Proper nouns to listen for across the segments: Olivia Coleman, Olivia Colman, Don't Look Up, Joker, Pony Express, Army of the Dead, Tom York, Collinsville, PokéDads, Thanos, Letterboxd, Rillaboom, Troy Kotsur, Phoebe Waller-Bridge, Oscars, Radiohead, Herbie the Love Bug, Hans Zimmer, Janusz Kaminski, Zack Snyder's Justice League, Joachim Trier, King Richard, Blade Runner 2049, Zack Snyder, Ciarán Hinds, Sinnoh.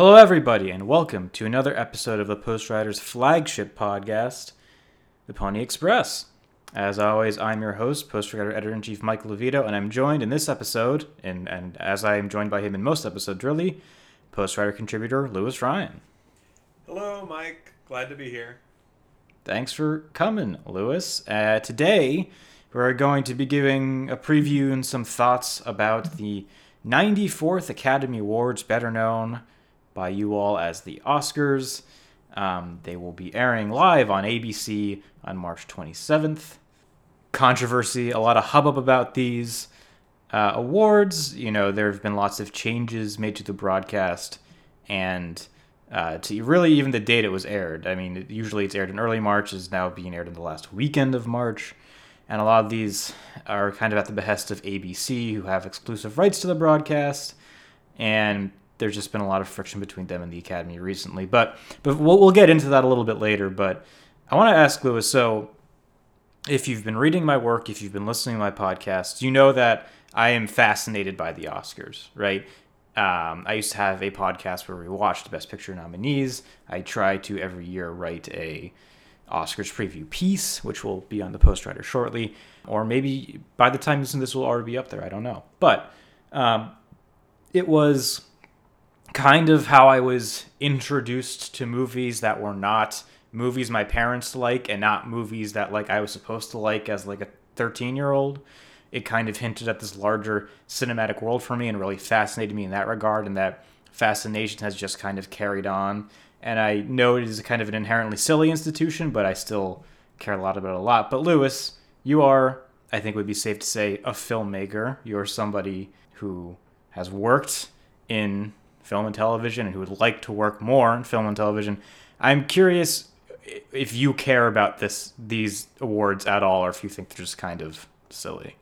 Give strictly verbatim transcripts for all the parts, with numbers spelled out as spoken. Hello, everybody, and welcome to another episode of the Postwriter's flagship podcast, The Pony Express. As always, I'm your host, Postwriter Editor-in-Chief Mike Levito, and I'm joined in this episode, and, and as I am joined by him in most episodes, really, Postwriter contributor Lewis Ryan. Hello, Mike. Glad to be here. Thanks for coming, Lewis. Uh, today, we're going to be giving a preview and some thoughts about the ninety-fourth Academy Awards, better known by you all as the Oscars. Um, they will be airing live on A B C on March twenty-seventh. Controversy, a lot of hubbub about these uh, awards. You know, there have been lots of changes made to the broadcast and uh, to really even the date it was aired. I mean, it, usually it's aired in early March, is now being aired in the last weekend of March. And a lot of these are kind of at the behest of A B C, who have exclusive rights to the broadcast. And there's just been a lot of friction between them and the Academy recently, but but we'll, we'll get into that a little bit later. But I want to ask Lewis, so if you've been reading my work, if you've been listening to my podcast, you know that I am fascinated by the Oscars, right? Um, I used to have a podcast where we watched the Best Picture nominees. I try to every year write a Oscars preview piece, which will be on the Postwriter shortly, or maybe by the time this this will already be up there. I don't know, but um, it was kind of how I was introduced to movies that were not movies my parents like and not movies that like I was supposed to like as like a thirteen year old. It kind of hinted at this larger cinematic world for me and really fascinated me in that regard, and that fascination has just kind of carried on. And I know it is kind of an inherently silly institution, but I still care a lot about it a lot. But Lewis, you are, I think would be safe to say, a filmmaker. You're somebody who has worked in film and television and who would like to work more in film and television. I'm curious if you care about this these awards at all, or if you think they're just kind of silly.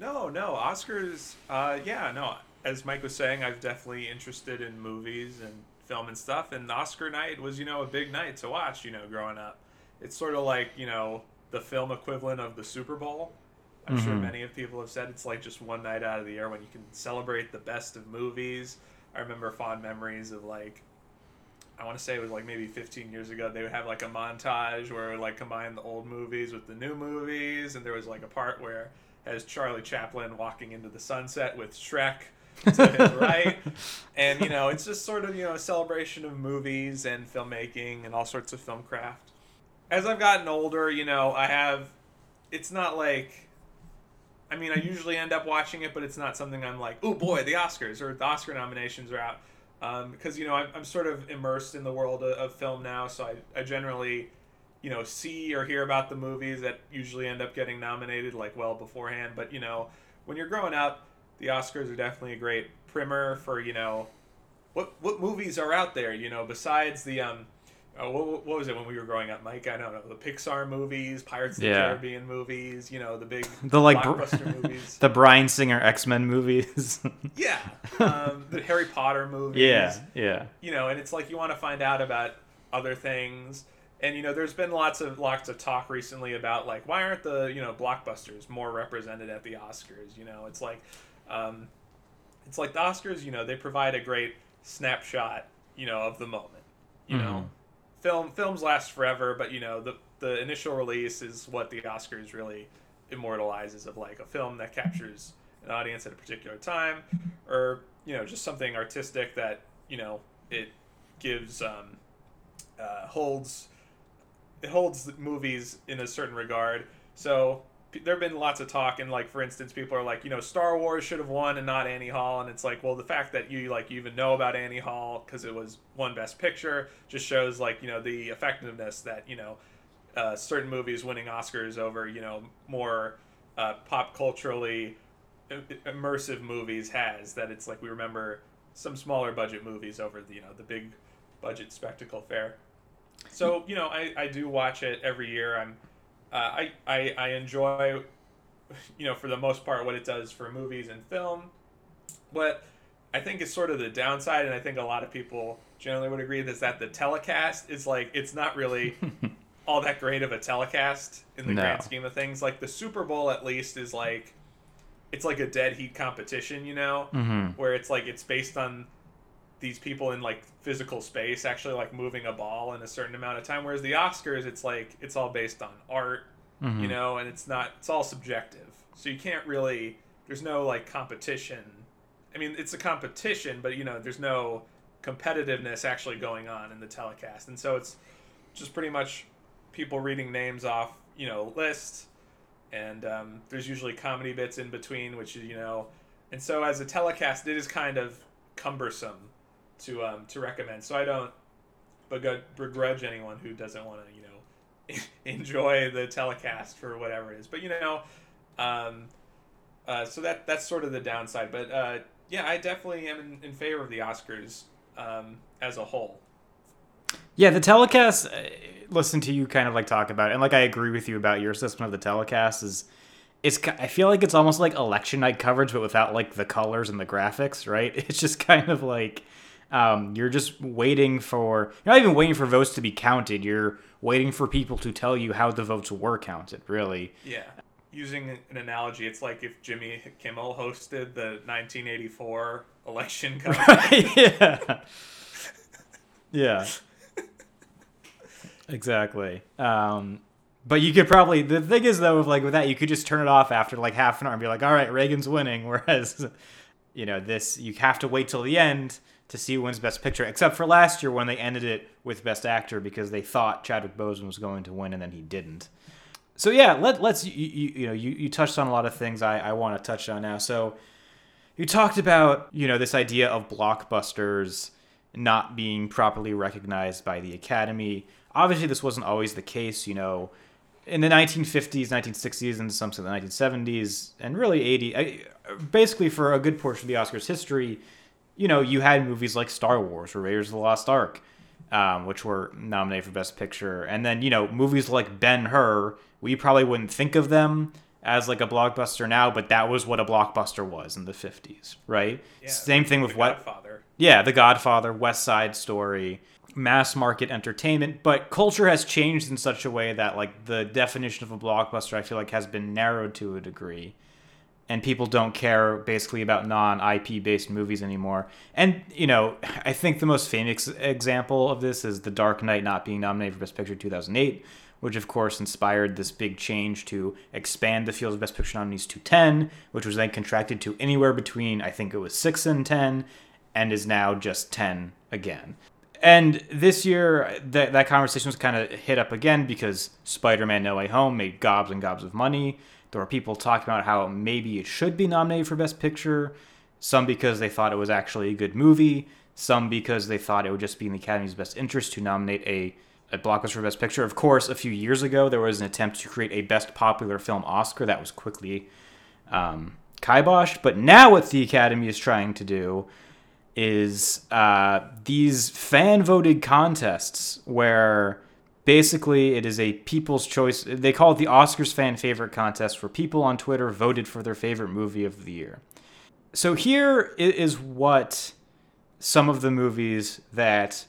No, no. Oscars, uh, yeah, no. As Mike was saying, I've definitely interested in movies and film and stuff, and Oscar night was, you know, a big night to watch, you know, growing up. It's sort of like, you know, the film equivalent of the Super Bowl. I'm mm-hmm. sure many of people have said it's like just one night out of the year when you can celebrate the best of movies. I remember fond memories of, like, I want to say it was like maybe fifteen years ago, they would have like a montage where it would like combine the old movies with the new movies, and there was like a part where it has Charlie Chaplin walking into the sunset with Shrek to his right, and you know, it's just sort of, you know, a celebration of movies and filmmaking and all sorts of film craft. As I've gotten older, you know, I have, it's not like, I mean, I usually end up watching it, but it's not something I'm like, oh boy, the Oscars or the Oscar nominations are out. Um, because, you know, I'm, I'm sort of immersed in the world of, of film now, so I, I generally, you know, see or hear about the movies that usually end up getting nominated, like, well beforehand. But, you know, when you're growing up, the Oscars are definitely a great primer for, you know, what what movies are out there, you know, besides the, um, oh, what, what was it when we were growing up, Mike? I don't know. The Pixar movies, Pirates of yeah. the Caribbean movies, you know, the big the, like, blockbuster movies. The Bryan Singer X-Men movies. yeah. Um, the Harry Potter movies. Yeah, yeah. You know, and it's like you want to find out about other things. And, you know, there's been lots of lots of talk recently about, like, why aren't the, you know, blockbusters more represented at the Oscars? You know, it's like, um, it's like the Oscars, you know, they provide a great snapshot, you know, of the moment, you mm-hmm. know. Film films last forever, but you know, the the initial release is what the Oscars really immortalizes, of like a film that captures an audience at a particular time, or you know, just something artistic that, you know, it gives um, uh, holds it holds movies in a certain regard. So there have been lots of talk, and like, for instance, people are like, you know, Star Wars should have won and not Annie Hall, and it's like, well, the fact that you like you even know about Annie Hall because it was won Best Picture just shows, like, you know, the effectiveness that, you know, uh, certain movies winning Oscars over, you know, more uh, pop culturally immersive movies has, that it's like we remember some smaller budget movies over the, you know, the big budget spectacle fair. So, you know, I, I do watch it every year. I'm Uh, I, I, I enjoy, you know, for the most part, what it does for movies and film. What I think is sort of the downside, and I think a lot of people generally would agree, is that the telecast is like, it's not really all that great of a telecast in the no. grand scheme of things. Like the Super Bowl, at least, is like, it's like a dead heat competition, you know, mm-hmm. where it's like, it's based on these people in like physical space actually like moving a ball in a certain amount of time, whereas the Oscars, it's like it's all based on art, mm-hmm. you know, and it's not, it's all subjective, so you can't really, there's no like competition. I mean, it's a competition, but you know, there's no competitiveness actually going on in the telecast, and so it's just pretty much people reading names off, you know, lists, and um, there's usually comedy bits in between, which, you know, and so as a telecast, it is kind of cumbersome to um to recommend. So I don't begr- begrudge anyone who doesn't want to, you know, enjoy the telecast for whatever it is. But you know, um, uh, so that that's sort of the downside. But uh, yeah, I definitely am in, in favor of the Oscars um, as a whole. Yeah, the telecast. Uh, listen to you kind of like talk about it, and like I agree with you about your assessment of the telecast. Is it's I feel like it's almost like election night coverage, but without like the colors and the graphics, right? It's just kind of like. Um, you're just waiting for, you're not even waiting for votes to be counted. You're waiting for people to tell you how the votes were counted, really. Yeah. Using an analogy, it's like if Jimmy Kimmel hosted the nineteen eighty-four election coverage. Right? Yeah. Yeah. Exactly. Um, but you could probably, the thing is though, if like with that, you could just turn it off after like half an hour and be like, all right, Reagan's winning. Whereas, you know, this, you have to wait till the end to see who wins Best Picture, except for last year when they ended it with Best Actor because they thought Chadwick Boseman was going to win and then he didn't. So yeah, let, let's you, you, you know you, you touched on a lot of things I, I want to touch on now. So you talked about, you know, this idea of blockbusters not being properly recognized by the Academy. Obviously, this wasn't always the case. You know, in the nineteen fifties, nineteen sixties, and some of the nineteen seventies, and really eighty, basically for a good portion of the Oscars history. You know, you had movies like Star Wars or Raiders of the Lost Ark, um, which were nominated for Best Picture. And then, you know, movies like Ben-Hur, we probably wouldn't think of them as like a blockbuster now, but that was what a blockbuster was in the fifties, right? Yeah, same thing with what... Godfather. Yeah, The Godfather, West Side Story, mass market entertainment. But culture has changed in such a way that like the definition of a blockbuster, I feel like, has been narrowed to a degree. And people don't care basically about non-I P based movies anymore. And, you know, I think the most famous example of this is The Dark Knight not being nominated for Best Picture in two thousand eight, which of course inspired this big change to expand the field of Best Picture nominees to ten, which was then contracted to anywhere between, I think it was six and ten, and is now just ten again. And this year, th- that conversation was kind of hit up again because Spider-Man No Way Home made gobs and gobs of money. There were people talking about how maybe it should be nominated for Best Picture, some because they thought it was actually a good movie, some because they thought it would just be in the Academy's best interest to nominate a, a blockbuster for Best Picture. Of course, a few years ago, there was an attempt to create a Best Popular Film Oscar that was quickly um, kiboshed. But now what the Academy is trying to do is uh, these fan-voted contests where... Basically, it is a people's choice. They call it the Oscars Fan Favorite Contest, where people on Twitter voted for their favorite movie of the year. So here is what some of the movies that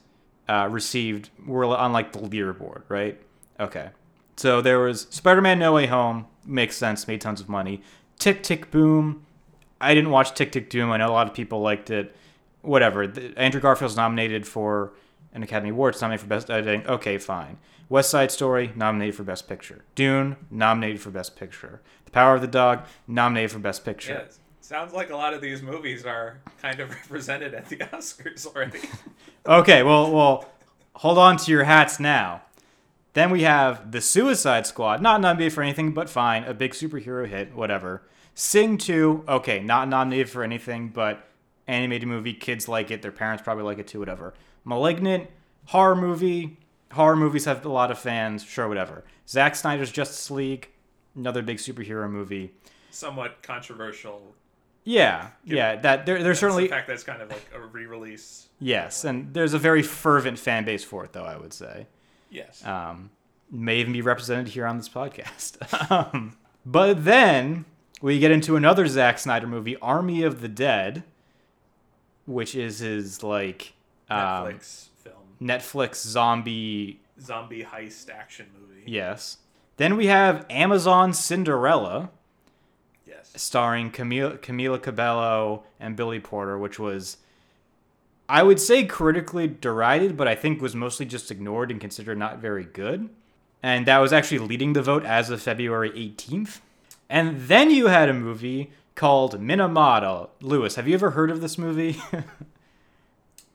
uh, received were on like the leaderboard, right? Okay. So there was Spider-Man No Way Home. Makes sense. Made tons of money. Tick, Tick, Boom. I didn't watch Tick, Tick, Doom. I know a lot of people liked it. Whatever. Andrew Garfield's nominated for... an Academy Awards, nominated for Best Editing. Okay, fine. West Side Story, nominated for Best Picture. Dune, nominated for Best Picture. The Power of the Dog, nominated for Best Picture. Yeah, sounds like a lot of these movies are kind of represented at the Oscars already. Okay, well, well, hold on to your hats now. Then we have The Suicide Squad, not nominated for anything, but fine, a big superhero hit, whatever. Sing two, okay, not nominated for anything, but animated movie, kids like it, their parents probably like it too, whatever. Malignant, horror movie. Horror movies have a lot of fans. Sure, whatever. Zack Snyder's Justice League, another big superhero movie. Somewhat controversial. Yeah, yeah. That there, there's certainly the fact that it's kind of like a re-release. Yes, and there's a very fervent fan base for it, though, I would say. Yes. Um, may even be represented here on this podcast. um, but then we get into another Zack Snyder movie, Army of the Dead, which is his like. Netflix um, film. Netflix zombie... Zombie heist action movie. Yes. Then we have Amazon Cinderella. Yes. Starring Camila, Camila Cabello and Billy Porter, which was I would say critically derided, but I think was mostly just ignored and considered not very good. And that was actually leading the vote as of February eighteenth. And then you had a movie called Minamata. Lewis, have you ever heard of this movie? uh,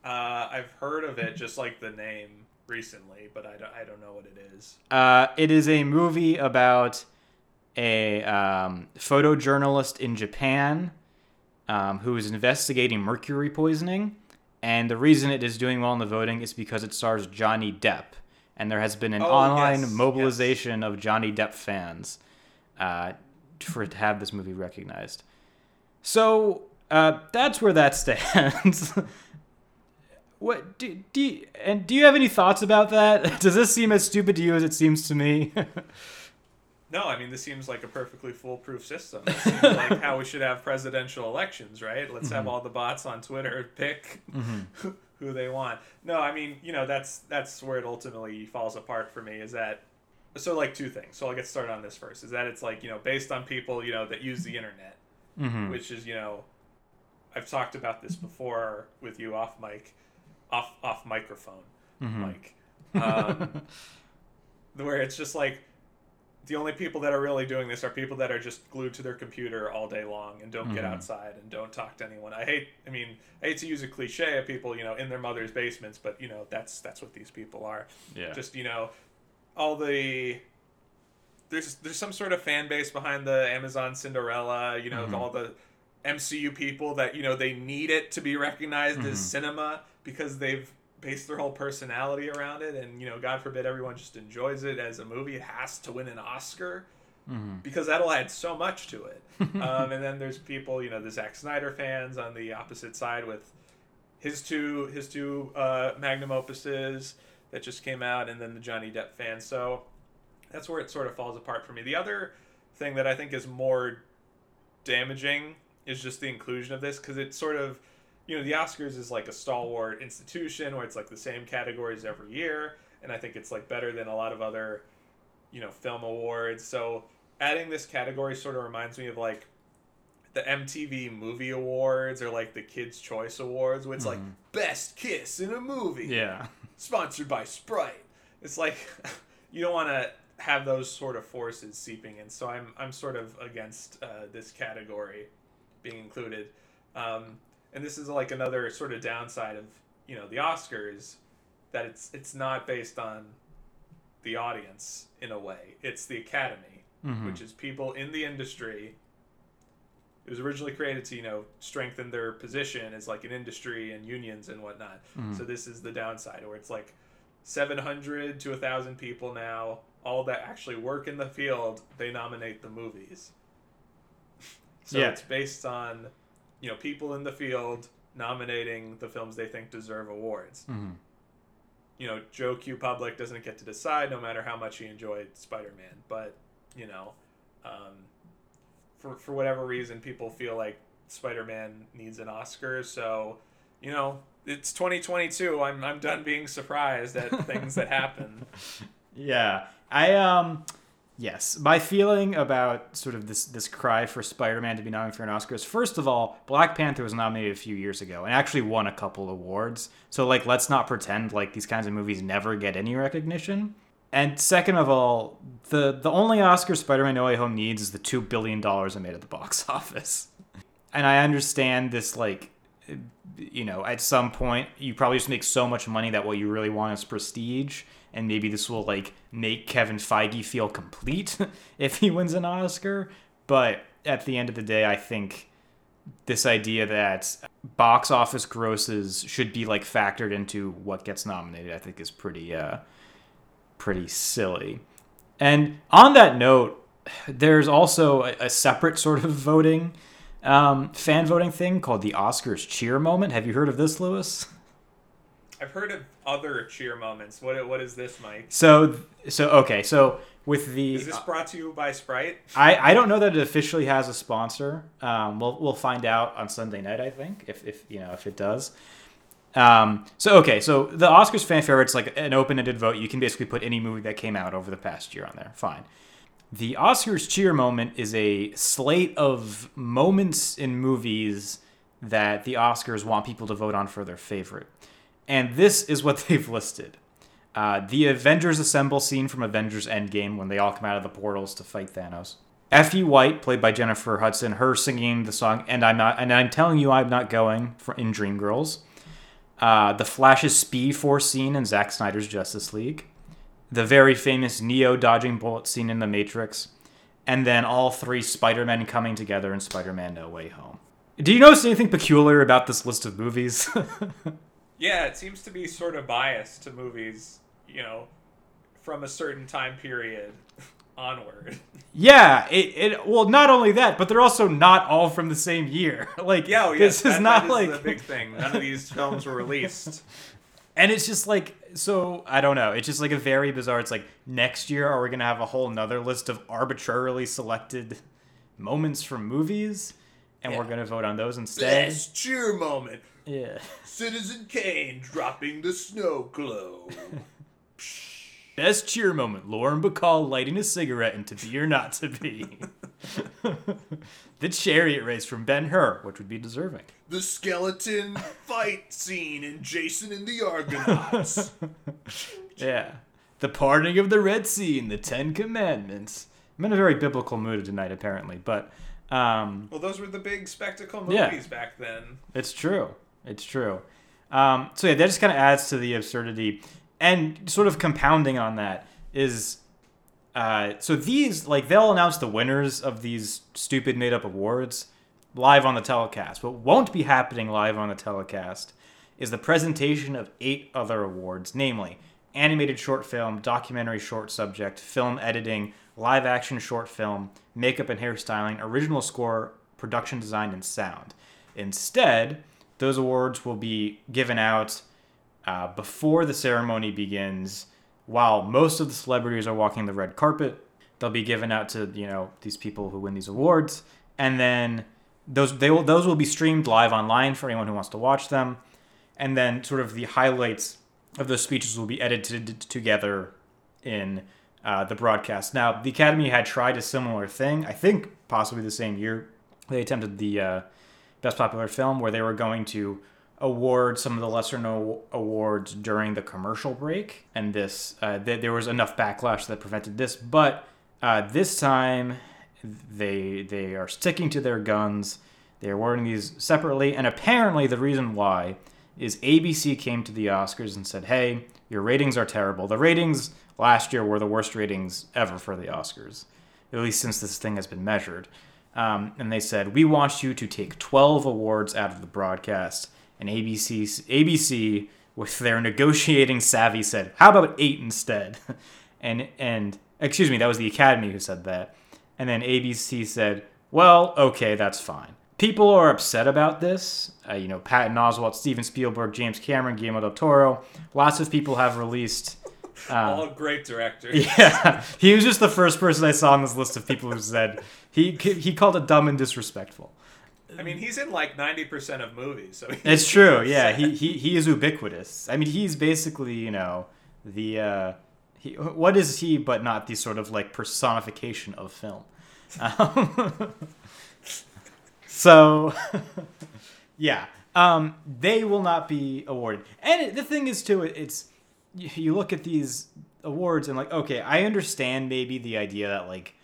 I've heard of it, just like the name, recently, but I don't, I don't know what it is. Uh, it is a movie about a um, photojournalist in Japan um, who is investigating mercury poisoning. And the reason it is doing well in the voting is because it stars Johnny Depp. And there has been an oh, online yes, mobilization yes. of Johnny Depp fans uh, for to have this movie recognized. So uh, that's where that stands. What do, do you, and do you have any thoughts about that? Does this seem as stupid to you as it seems to me? No, I mean, this seems like a perfectly foolproof system. It seems like how we should have presidential elections, right? Let's mm-hmm. have all the bots on Twitter pick mm-hmm. who they want. No, I mean, you know, that's that's where it ultimately falls apart for me, is that, so like two things. So I'll get started on this first, is that it's like, you know, based on people, you know, that use the internet, mm-hmm. which is, you know, I've talked about this before with you off mic, off off microphone, mm-hmm. Mike, um, where it's just like, the only people that are really doing this are people that are just glued to their computer all day long and don't mm. get outside and don't talk to anyone. I hate, I mean, I hate to use a cliche of people, you know, in their mother's basements, but you know, that's, that's what these people are. Yeah. Just, you know, all the, there's, there's some sort of fan base behind the Amazon Cinderella, you know, mm-hmm. all the M C U people that, you know, they need it to be recognized mm-hmm. as cinema because they've based their whole personality around it, and you know, God forbid everyone just enjoys it as a movie. It has to win an Oscar mm-hmm. because that'll add so much to it. um, and then there's people, you know, the Zack Snyder fans on the opposite side with his two his two uh, magnum opuses that just came out, and then the Johnny Depp fans. So that's where it sort of falls apart for me. The other thing that I think is more damaging is just the inclusion of this, because it sort of, you know, the Oscars is like a stalwart institution where it's like the same categories every year. And I think it's like better than a lot of other, you know, film awards. So adding this category sort of reminds me of like the M T V Movie Awards or like the Kids' Choice Awards, where it's mm-hmm. like best kiss in a movie. Yeah. Sponsored by Sprite. It's like, you don't want to have those sort of forces seeping in. So I'm, I'm sort of against uh, this category being included. Um, And this is like another sort of downside of, you know, the Oscars, that it's it's not based on the audience in a way. It's the Academy, mm-hmm. which is people in the industry. It was originally created to, you know, strengthen their position as like an industry and unions and whatnot. Mm-hmm. So this is the downside, where it's like seven hundred to one thousand people now, all that actually work in the field, they nominate the movies. So yeah. It's based on, you know, people in the field nominating the films they think deserve awards. Mm-hmm. You know, Joe Q. Public doesn't get to decide, no matter how much he enjoyed Spider-Man. But, you know, um, for for whatever reason, people feel like Spider-Man needs an Oscar. So, you know, it's twenty twenty-two. I'm I'm done being surprised at things that happen. Yeah, I um. Yes. My feeling about sort of this, this cry for Spider-Man to be nominated for an Oscar is, first of all, Black Panther was nominated a few years ago and actually won a couple awards. So, like, let's not pretend like these kinds of movies never get any recognition. And second of all, the, the only Oscar Spider-Man No Way Home needs is the two billion dollars it made at the box office. And I understand this, like, you know, at some point you probably just make so much money that what you really want is prestige, and maybe this will like make Kevin Feige feel complete if he wins an Oscar. But at the end of the day, I think this idea that box office grosses should be like factored into what gets nominated, I think is pretty uh pretty silly. And on that note, there's also a, a separate sort of voting Um, fan voting thing called the Oscars cheer moment. Have you heard of this, Lewis? I've heard of other cheer moments. What what is this, Mike? So so okay. So with the is this brought to you by Sprite? I, I don't know that it officially has a sponsor. Um, we'll we'll find out on Sunday night, I think, if if you know if it does. Um. So okay. So the Oscars fan favorite, it's like an open-ended vote. You can basically put any movie that came out over the past year on there. Fine. The Oscars cheer moment is a slate of moments in movies that the Oscars want people to vote on for their favorite. And this is what they've listed. Uh, the Avengers Assemble scene from Avengers Endgame when they all come out of the portals to fight Thanos. Effie White, played by Jennifer Hudson, her singing the song "And I'm Not," and I'm telling you I'm not going for, in Dreamgirls. Uh, the Flash's Speed Force scene in Zack Snyder's Justice League. The very famous Neo dodging bullet scene in The Matrix. And then all three Spider-Men coming together in Spider-Man No Way Home. Do you notice anything peculiar about this list of movies? Yeah, it seems to be sort of biased to movies, you know, from a certain time period onward. Yeah, it, it well, not only that, but they're also not all from the same year. Like, yeah, oh, yes, this that, is not that is like the big thing. None of these films were released. And it's just like, so, I don't know. It's just like a very bizarre, it's like, next year are we going to have a whole nother list of arbitrarily selected moments from movies? And yeah. we're going to vote on those instead? Best cheer moment. Yeah. Citizen Kane dropping the snow globe. Best cheer moment. Lauren Bacall lighting a cigarette in To Be or Not To Be. The chariot race from Ben-Hur, which would be deserving. The skeleton fight scene in Jason and the Argonauts. Yeah. The parting of the Red Sea in The Ten Commandments. I'm in a very biblical mood tonight, apparently, but... Um, well, those were the big spectacle movies yeah, back then. It's true. It's true. Um, so yeah, that just kind of adds to the absurdity. And sort of compounding on that is, uh, so these, like, they'll announce the winners of these stupid made-up awards live on the telecast. What won't be happening live on the telecast is the presentation of eight other awards, namely animated short film, documentary short subject, film editing, live action short film, makeup and hairstyling, original score, production design, and sound. Instead, those awards will be given out uh, before the ceremony begins, while most of the celebrities are walking the red carpet. They'll be given out to, you know, these people who win these awards, and then those they will those will be streamed live online for anyone who wants to watch them. And then sort of the highlights of those speeches will be edited together in uh, the broadcast. Now, the Academy had tried a similar thing, I think possibly the same year. They attempted the uh, Best Popular Film, where they were going to award some of the lesser-known awards during the commercial break. And this, uh, th- there was enough backlash that prevented this. But uh, this time, they they are sticking to their guns. They're awarding these separately. And apparently the reason why is A B C came to the Oscars and said, hey, your ratings are terrible. The ratings last year were the worst ratings ever for the Oscars, at least since this thing has been measured. Um, and they said, we want you to take twelve awards out of the broadcast. And A B C, A B C with their negotiating savvy, said, how about eight instead? and and excuse me, that was the Academy who said that. And then A B C said, well, okay, that's fine. People are upset about this. Uh, you know, Patton Oswalt, Steven Spielberg, James Cameron, Guillermo del Toro. Lots of people have released... Um, All great directors. Yeah. He was just the first person I saw on this list of people who said... He he called it dumb and disrespectful. I mean, he's in like ninety percent of movies. So it's true, yeah. He, he he is ubiquitous. I mean, he's basically, you know, the... Uh, he, what is he but not the sort of like personification of film? Um, So, yeah, um, they will not be awarded. And it, the thing is, too, it, it's you look at these awards and like, okay, I understand maybe the idea that like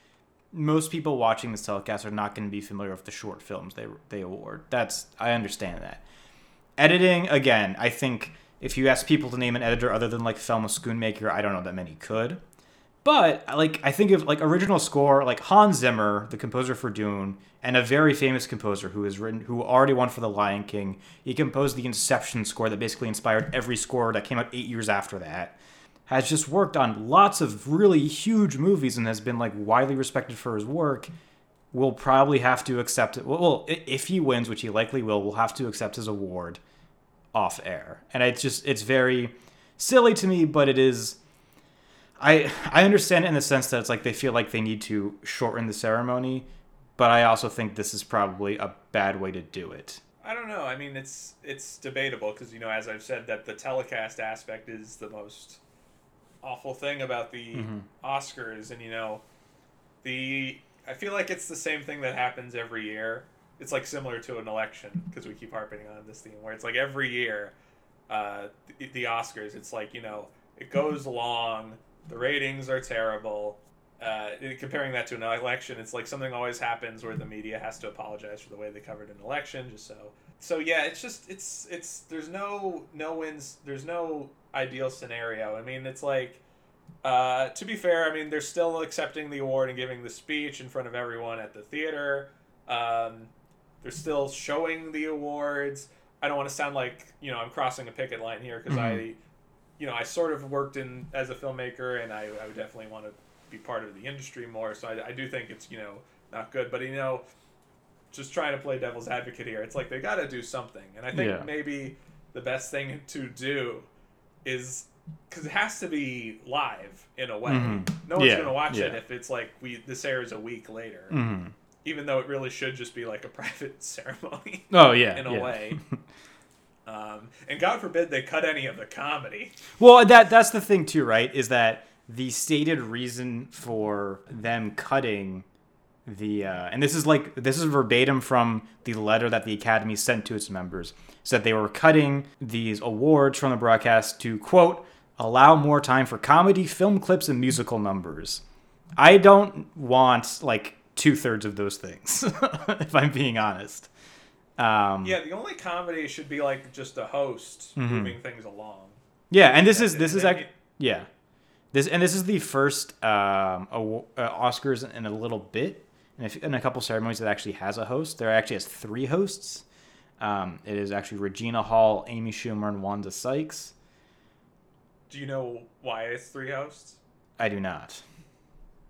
most people watching this telecast are not going to be familiar with the short films they they award. That's I understand that. Editing, again, I think if you ask people to name an editor other than like Thelma Schoonmaker, I don't know that many could. But like I think of like original score, like Hans Zimmer, the composer for Dune, and a very famous composer who has written, who already won for The Lion King. He composed the Inception score that basically inspired every score that came out eight years after that. Has just worked on lots of really huge movies and has been like widely respected for his work. Will probably have to accept it. Well, if he wins, which he likely will, will have to accept his award off air. And it's just it's very silly to me, but it is. I I understand it in the sense that it's like they feel like they need to shorten the ceremony, but I also think this is probably a bad way to do it. I don't know. I mean, it's it's debatable because, you know, as I've said, that the telecast aspect is the most awful thing about the mm-hmm. Oscars. And, you know, the I feel like it's the same thing that happens every year it's like similar to an election, because we keep harping on this theme, where it's like every year, uh, the, the Oscars, it's like, you know, it goes long, the ratings are terrible. Uh, comparing that to an election, it's like something always happens where the media has to apologize for the way they covered an election, just so. So yeah, it's just it's it's there's no no wins, there's no ideal scenario. I mean, it's like uh, to be fair, I mean they're still accepting the award and giving the speech in front of everyone at the theater. Um, they're still showing the awards. I don't want to sound like, you know, I'm crossing a picket line here, because mm-hmm. I, you know, I sort of worked in as a filmmaker, and I, I would definitely want to be part of the industry more. So I, I do think it's, you know, not good, but you know, just trying to play devil's advocate here, it's like they got to do something. And I think yeah. maybe the best thing to do is, because it has to be live in a way. Mm-hmm. No one's yeah. going to watch yeah. it if it's like we this airs a week later, mm-hmm. even though it really should just be like a private ceremony. Oh yeah, in a yeah. way. um, and God forbid they cut any of the comedy. Well, that that's the thing too, right? Is that the stated reason for them cutting the uh, and this is like this is verbatim from the letter that the Academy sent to its members, said they were cutting these awards from the broadcast to, quote, allow more time for comedy, film clips, and musical numbers. I don't want like two thirds of those things, if I'm being honest. Um, yeah, the only comedy should be like just a host mm-hmm. moving things along. Yeah, and this and, is this is actually yeah. This and this is the first um, award, uh, Oscars in a little bit, and if, in a couple ceremonies that actually has a host. There actually has three hosts. Um, it is actually Regina Hall, Amy Schumer, and Wanda Sykes. Do you know why it's three hosts? I do not.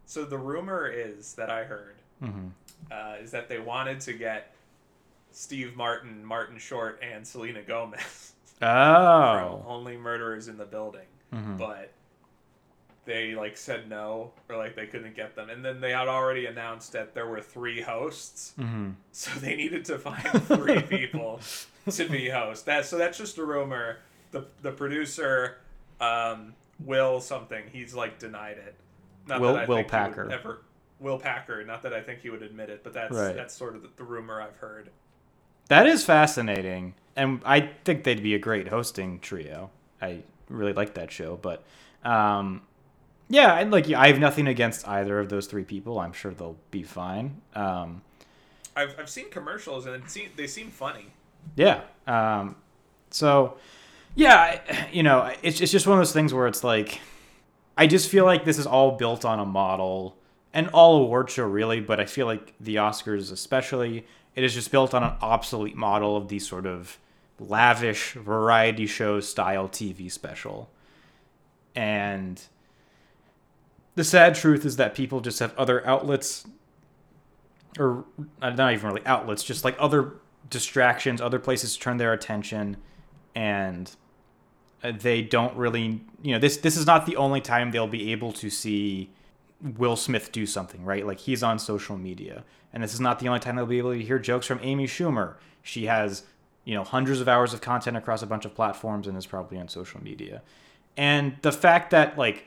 So the rumor is that I heard mm-hmm. uh, is that they wanted to get Steve Martin, Martin Short, and Selena Gomez. Oh. From Only Murders in the Building, mm-hmm. but they like said no, or like they couldn't get them, and then they had already announced that there were three hosts, mm-hmm. so they needed to find three people to be hosts. That so that's just a rumor. The the producer, um, Will something, he's like denied it. Not Will that I Will think Packer. He would ever, Will Packer. Not that I think he would admit it, but that's right. that's sort of the, the rumor I've heard. That is fascinating, and I think they'd be a great hosting trio. I really like that show, but. Um, Yeah, and like I have nothing against either of those three people. I'm sure they'll be fine. Um, I've I've seen commercials and it seemed, they seem funny. Yeah. Um, so, yeah, you know, it's it's just one of those things where it's like, I just feel like this is all built on a model, and all award show really, but I feel like the Oscars especially, it is just built on an obsolete model of the sort of lavish variety show style T V special, and. The sad truth is that people just have other outlets, or not even really outlets, just like other distractions, other places to turn their attention, and they don't really, you know, this this is not the only time they'll be able to see Will Smith do something, right? Like, he's on social media, and this is not the only time they'll be able to hear jokes from Amy Schumer. She has, you know, hundreds of hours of content across a bunch of platforms and is probably on social media. And the fact that, like,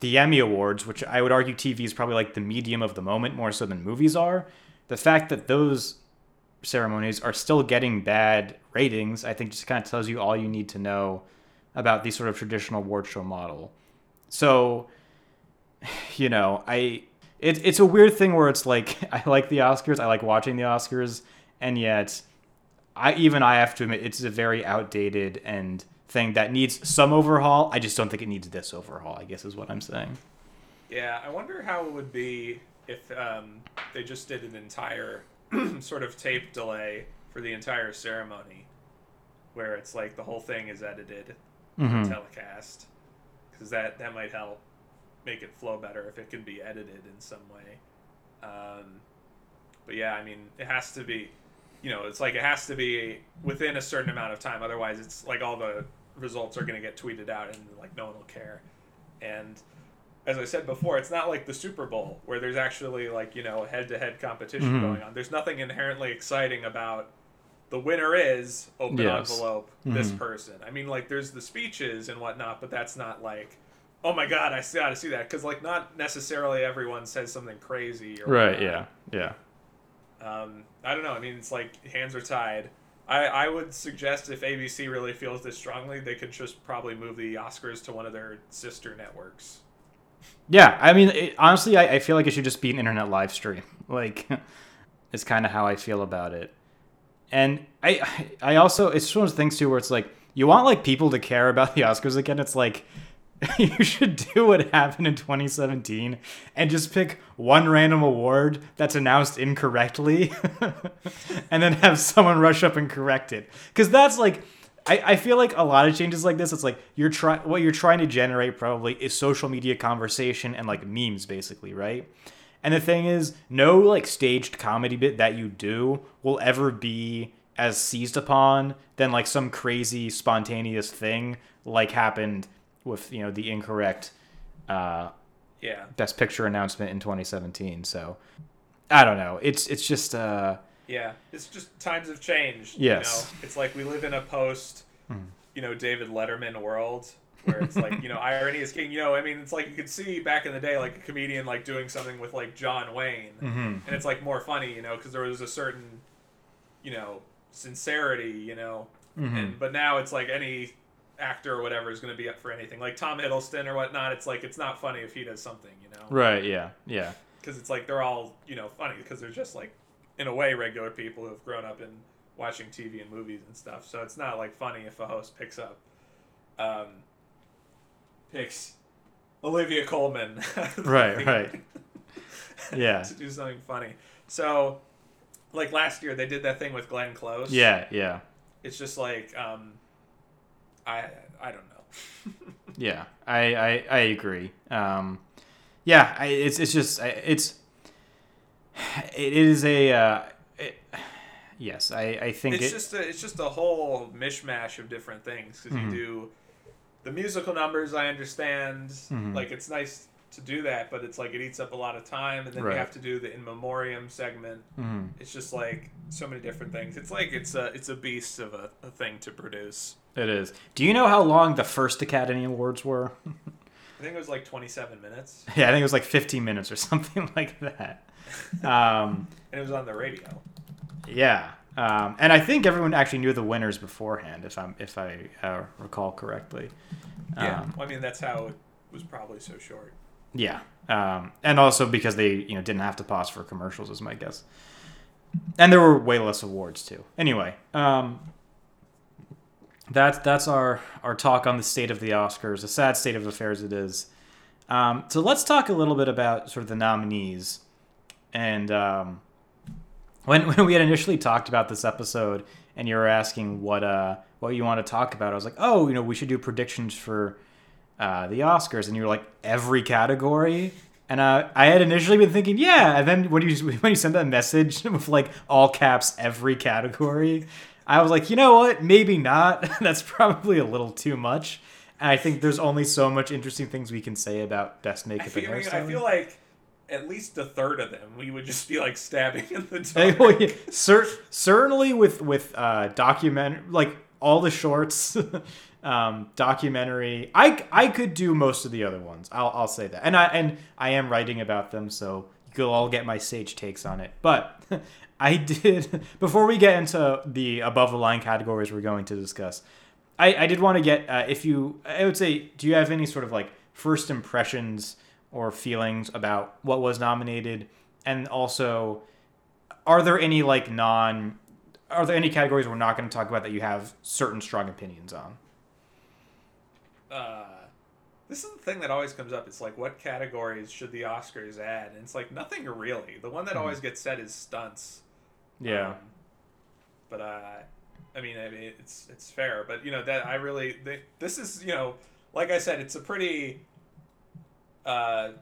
the Emmy Awards, which I would argue T V is probably like the medium of the moment more so than movies are, the fact that those ceremonies are still getting bad ratings, I think just kind of tells you all you need to know about the sort of traditional award show model. So, you know, I it, it's a weird thing where it's like, I like the Oscars, I like watching the Oscars, and yet I even I have to admit it's a very outdated and thing that needs some overhaul. I just don't think it needs this overhaul, I guess is what I'm saying. Yeah, I wonder how it would be if um, they just did an entire sort of tape delay for the entire ceremony, where it's like the whole thing is edited mm-hmm. and telecast, because that, that might help make it flow better if it can be edited in some way. Um, but yeah, I mean, it has to be, you know, it's like it has to be within a certain amount of time. Otherwise, it's like all the results are going to get tweeted out and like no one will care. And as I said before, it's not like the Super Bowl where there's actually like, you know, head-to-head competition mm-hmm. going on. There's nothing inherently exciting about the winner is open yes. envelope mm-hmm. this person. I mean, like there's the speeches and whatnot, but that's not like, oh my God, I got to see that, because like not necessarily everyone says something crazy or right whatnot. yeah yeah Um, I don't know. I mean, it's like hands are tied. I, I would suggest if A B C really feels this strongly, they could just probably move the Oscars to one of their sister networks. Yeah, I mean, it, honestly, I, I feel like it should just be an internet live stream. Like, it's kind of how I feel about it. And I I also, it's one of those things, too, where it's like, you want, like, people to care about the Oscars again. It's like, you should do what happened in twenty seventeen and just pick one random award that's announced incorrectly and then have someone rush up and correct it. Because that's, like... I feel like a lot of changes like this, it's like you're try- what you're trying to generate probably is social media conversation and like memes basically, right? And the thing is, no like staged comedy bit that you do will ever be as seized upon than like some crazy spontaneous thing like happened with, you know, the incorrect uh, yeah Best Picture announcement in twenty seventeen. So I don't know. It's it's just... Uh, Yeah, it's just times have changed. Yes. You know? It's like we live in a post, mm. you know, David Letterman world where it's like, you know, irony is king. You know, I mean, it's like you could see back in the day, like a comedian like doing something with like John Wayne. Mm-hmm. And it's like more funny, you know, because there was a certain, you know, sincerity, you know. Mm-hmm. And but now it's like any actor or whatever is going to be up for anything. Like Tom Hiddleston or whatnot, it's like it's not funny if he does something, you know. Right, yeah, yeah. Because it's like they're all, you know, funny because they're just like, in a way, regular people who have grown up in watching T V and movies and stuff. So it's not like funny if a host picks up, um, picks Olivia Coleman. Right, right. Yeah. To do something funny. So, like last year, they did that thing with Glenn Close. Yeah, yeah. It's just like, um, I I don't know. Yeah, I, I I agree. Um, yeah, I, it's it's just I, it's. It is a uh, it, yes. I, I think it's it, just a, it's just a whole mishmash of different things because mm-hmm. you do the musical numbers. I understand, mm-hmm. like it's nice to do that, but it's like it eats up a lot of time, and then right. you have to do the in memoriam segment. Mm-hmm. It's just like so many different things. It's like it's a it's a beast of a, a thing to produce. It is. Do you know how long the first Academy Awards were? I think it was like twenty-seven minutes. Yeah, I think it was like fifteen minutes or something like that. Um, and it was on the radio. Yeah, um, and I think everyone actually knew the winners beforehand, if I'm if I uh, recall correctly. Um, yeah, well, I mean that's how it was probably so short. Yeah, um, and also because they you know didn't have to pause for commercials, is my guess. And there were way less awards too. Anyway, um, that's that's our our talk on the state of the Oscars, a sad state of affairs it is. Um, so let's talk a little bit about sort of the nominees. And um, when when we had initially talked about this episode, and you were asking what uh what you want to talk about, I was like, oh, you know, we should do predictions for uh, the Oscars, and you were like, every category. And uh, I had initially been thinking, yeah. And then when you when you sent that message with like all caps, every category, I was like, you know what? Maybe not. That's probably a little too much. And I think there's only so much interesting things we can say about best makeup and hairstyling. I feel like. At least a third of them, we would just be like stabbing in the dark. Well, yeah. Cer- certainly, with with uh, documentary, like all the shorts, um, documentary. I I could do most of the other ones. I'll I'll say that, and I and I am writing about them, so you'll all get my sage takes on it. But I did before we get into the above the line categories we're going to discuss. I I did want to get uh, if you I would say, do you have any sort of like first impressions or feelings about what was nominated, and also are there any like non are there any categories we're not going to talk about that you have certain strong opinions on? Uh this is the thing that always comes up. It's like, what categories should the Oscars add? And it's like, nothing really. The one that mm-hmm. always gets said is stunts. Yeah um, but uh I mean, I mean it's it's fair, but you know that I really they, this is you know like I said, it's a pretty Uh,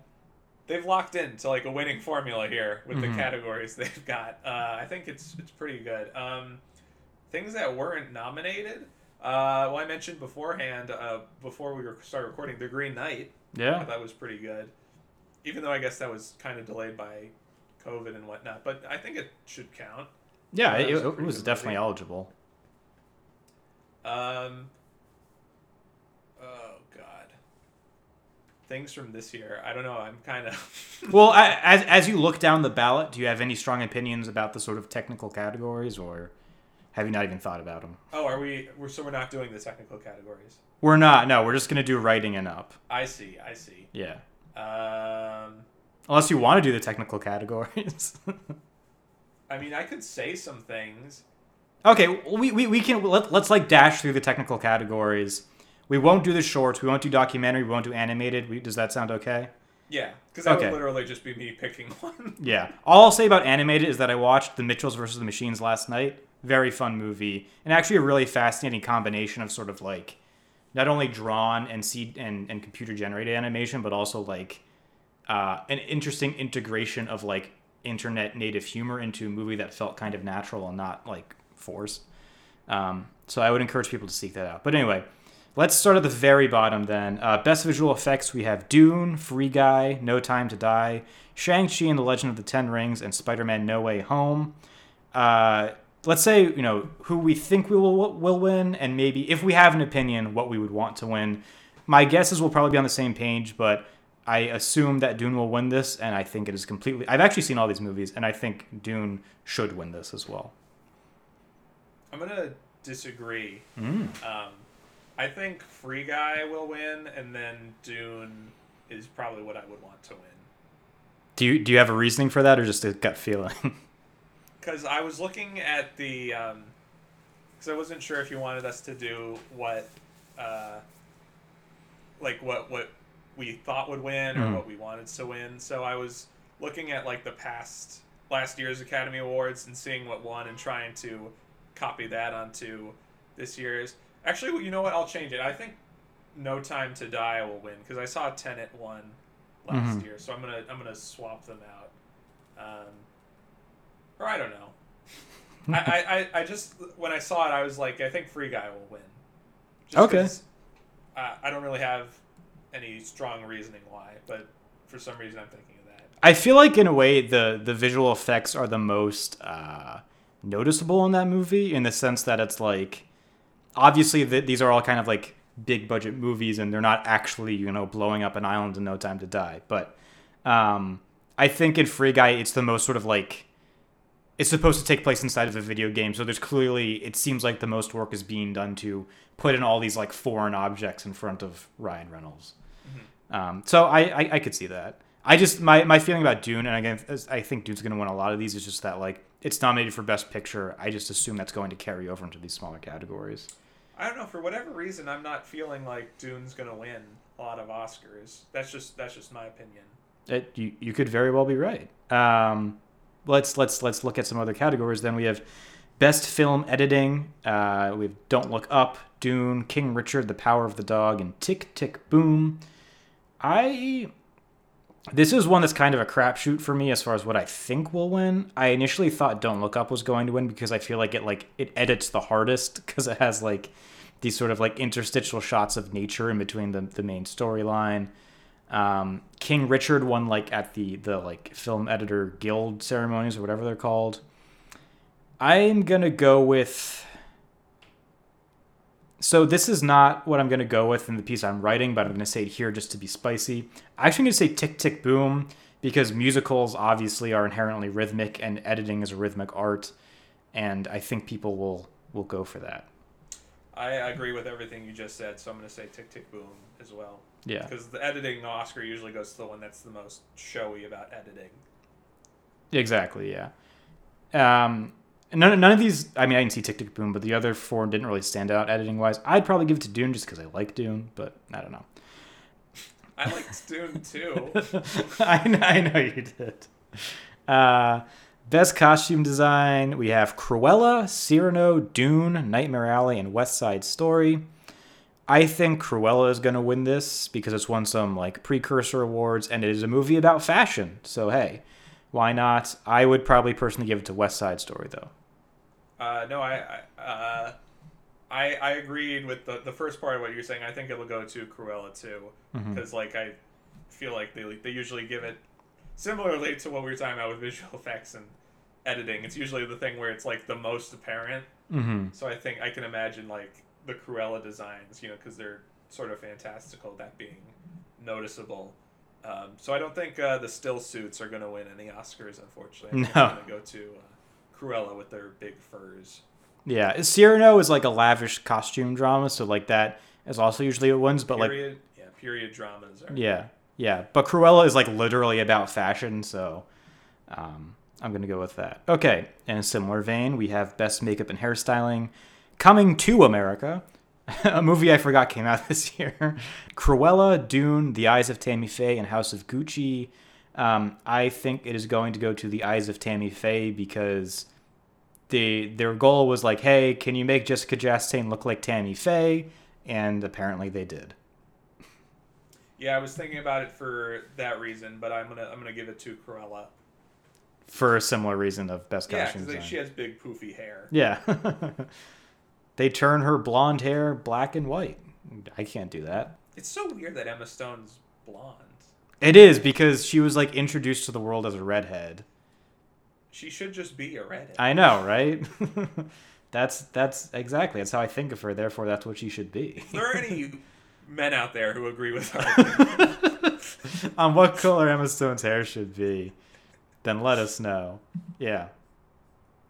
they've locked into like a winning formula here with mm-hmm. the categories they've got. Uh, I think it's it's pretty good. Um, things that weren't nominated. Uh, well, I mentioned beforehand uh, before we started recording, The Green Knight. Yeah, that was pretty good. Even though I guess that was kind of delayed by COVID and whatnot, but I think it should count. Yeah, uh, it, was it was definitely movie. eligible. Um. Oh God. things from this year. I don't know. I'm kind of... well, I, as as you look down the ballot, do you have any strong opinions about the sort of technical categories, or have you not even thought about them? Oh, are we... We're, so we're not doing the technical categories? We're not. No, we're just going to do writing and up. I see. I see. Yeah. Um... Unless you want to do the technical categories. I mean, I could say some things. Okay, we we, we can... Let, let's, like, dash through the technical categories. We won't do the shorts. We won't do documentary. We won't do animated. We, does that sound okay? Yeah, because that okay. would literally just be me picking one. Yeah. All I'll say about animated is that I watched The Mitchells versus the Machines last night. Very fun movie. And actually a really fascinating combination of sort of, like, not only drawn and C- and, and computer-generated animation, but also, like, uh, an interesting integration of, like, internet-native humor into a movie that felt kind of natural and not, like, forced. Um, so I would encourage people to seek that out. But anyway... Let's start at the very bottom then. Uh, best visual effects, we have Dune, Free Guy, No Time to Die, Shang-Chi and the Legend of the Ten Rings, and Spider-Man No Way Home. Uh, let's say, you know, who we think we will will win, and maybe, if we have an opinion, what we would want to win. My guess is we'll probably be on the same page, but I assume that Dune will win this, and I think it is completely... I've actually seen all these movies, and I think Dune should win this as well. I'm going to disagree. Mm. Um I think Free Guy will win, and then Dune is probably what I would want to win. Do you do you have a reasoning for that, or just a gut feeling? Because I was looking at the, because um, I wasn't sure if you wanted us to do what, uh, like what what we thought would win or mm. what we wanted to win. So I was looking at like the past last year's Academy Awards and seeing what won and trying to copy that onto this year's. Actually, you know what? I'll change it. I think No Time to Die will win because I saw Tenet won last mm-hmm. year, so I'm gonna I'm gonna swap them out. Um, or I don't know. I, I, I just when I saw it, I was like, I think Free Guy will win. Just okay. Uh, I don't really have any strong reasoning why, but for some reason, I'm thinking of that. I feel like in a way, the the visual effects are the most uh, noticeable in that movie, in the sense that it's like. Obviously, the, these are all kind of like big budget movies, and they're not actually, you know, blowing up an island in No Time to Die. But um, I think in Free Guy, it's the most sort of like it's supposed to take place inside of a video game. So there's clearly it seems like the most work is being done to put in all these like foreign objects in front of Ryan Reynolds. Mm-hmm. Um, so I, I, I could see that. I just my, my feeling about Dune, and again, I think Dune's going to win a lot of these, is just that like it's nominated for Best Picture. I just assume that's going to carry over into these smaller categories. I don't know. For whatever reason, I'm not feeling like Dune's going to win a lot of Oscars. That's just that's just my opinion. It, you you could very well be right. Um, let's let's let's look at some other categories. Then we have Best Film Editing. Uh, we have Don't Look Up, Dune, King Richard, The Power of the Dog, and Tick, Tick, Boom. I this is one that's kind of a crapshoot for me as far as what I think will win. I initially thought Don't Look Up was going to win because I feel like it like it edits the hardest because it has like. These sort of like interstitial shots of nature in between the, the main storyline. Um, King Richard won like at the, the like film editor guild ceremonies or whatever they're called. I'm going to go with. So this is not what I'm going to go with in the piece I'm writing, but I'm going to say it here just to be spicy. I'm actually going to say Tick, Tick, Boom, because musicals obviously are inherently rhythmic and editing is a rhythmic art. And I think people will, will go for that. I agree with everything you just said, so I'm going to say Tick, Tick, Boom as well. Yeah. Because the editing Oscar usually goes to the one that's the most showy about editing. Exactly, yeah. Um, none, none of these, I mean, I didn't see Tick, Tick, Boom, but the other four didn't really stand out editing-wise. I'd probably give it to Dune just because I like Dune, but I don't know. I liked Dune, too. I, know, I know you did. Uh... Best Costume Design, we have Cruella, Cyrano, Dune, Nightmare Alley, and West Side Story. I think Cruella is going to win this because it's won some like precursor awards, and it is a movie about fashion. So, hey, why not? I would probably personally give it to West Side Story, though. Uh, no, I I, uh, I I agreed with the, the first part of what you were saying. I think it will go to Cruella, too, because mm-hmm. like I feel like they they usually give it, similarly to what we were talking about with visual effects and editing, it's usually the thing where it's like the most apparent. Mm-hmm. So I think I can imagine like the Cruella designs, you know, because they're sort of fantastical. That being noticeable. Um, so I don't think uh, the still suits are going to win any Oscars, unfortunately. No. They're going to go to uh, Cruella with their big furs. Yeah, Cyrano is like a lavish costume drama, so like that is also usually what wins. But period, like, yeah, period dramas are. Yeah, yeah, but Cruella is like literally about fashion, so um, I'm gonna go with that. Okay, in a similar vein, we have Best Makeup and Hairstyling, Coming to America, a movie I forgot came out this year. Cruella, Dune, The Eyes of Tammy Faye, and House of Gucci. Um, I think it is going to go to The Eyes of Tammy Faye because. The, their goal was like, hey, can you make Jessica Chastain look like Tammy Faye? And apparently they did. Yeah, I was thinking about it for that reason, but I'm gonna I'm gonna give it to Cruella. For a similar reason of best yeah, costume design. Yeah, because she has big poofy hair. Yeah. They turn her blonde hair black and white. I can't do that. It's so weird that Emma Stone's blonde. It is, because she was like introduced to the world as a redhead. She should just be a redhead. I know, right? that's that's exactly. That's how I think of her. Therefore, that's what she should be. If there are any men out there who agree with her on what color Emma Stone's hair should be, then let us know. Yeah.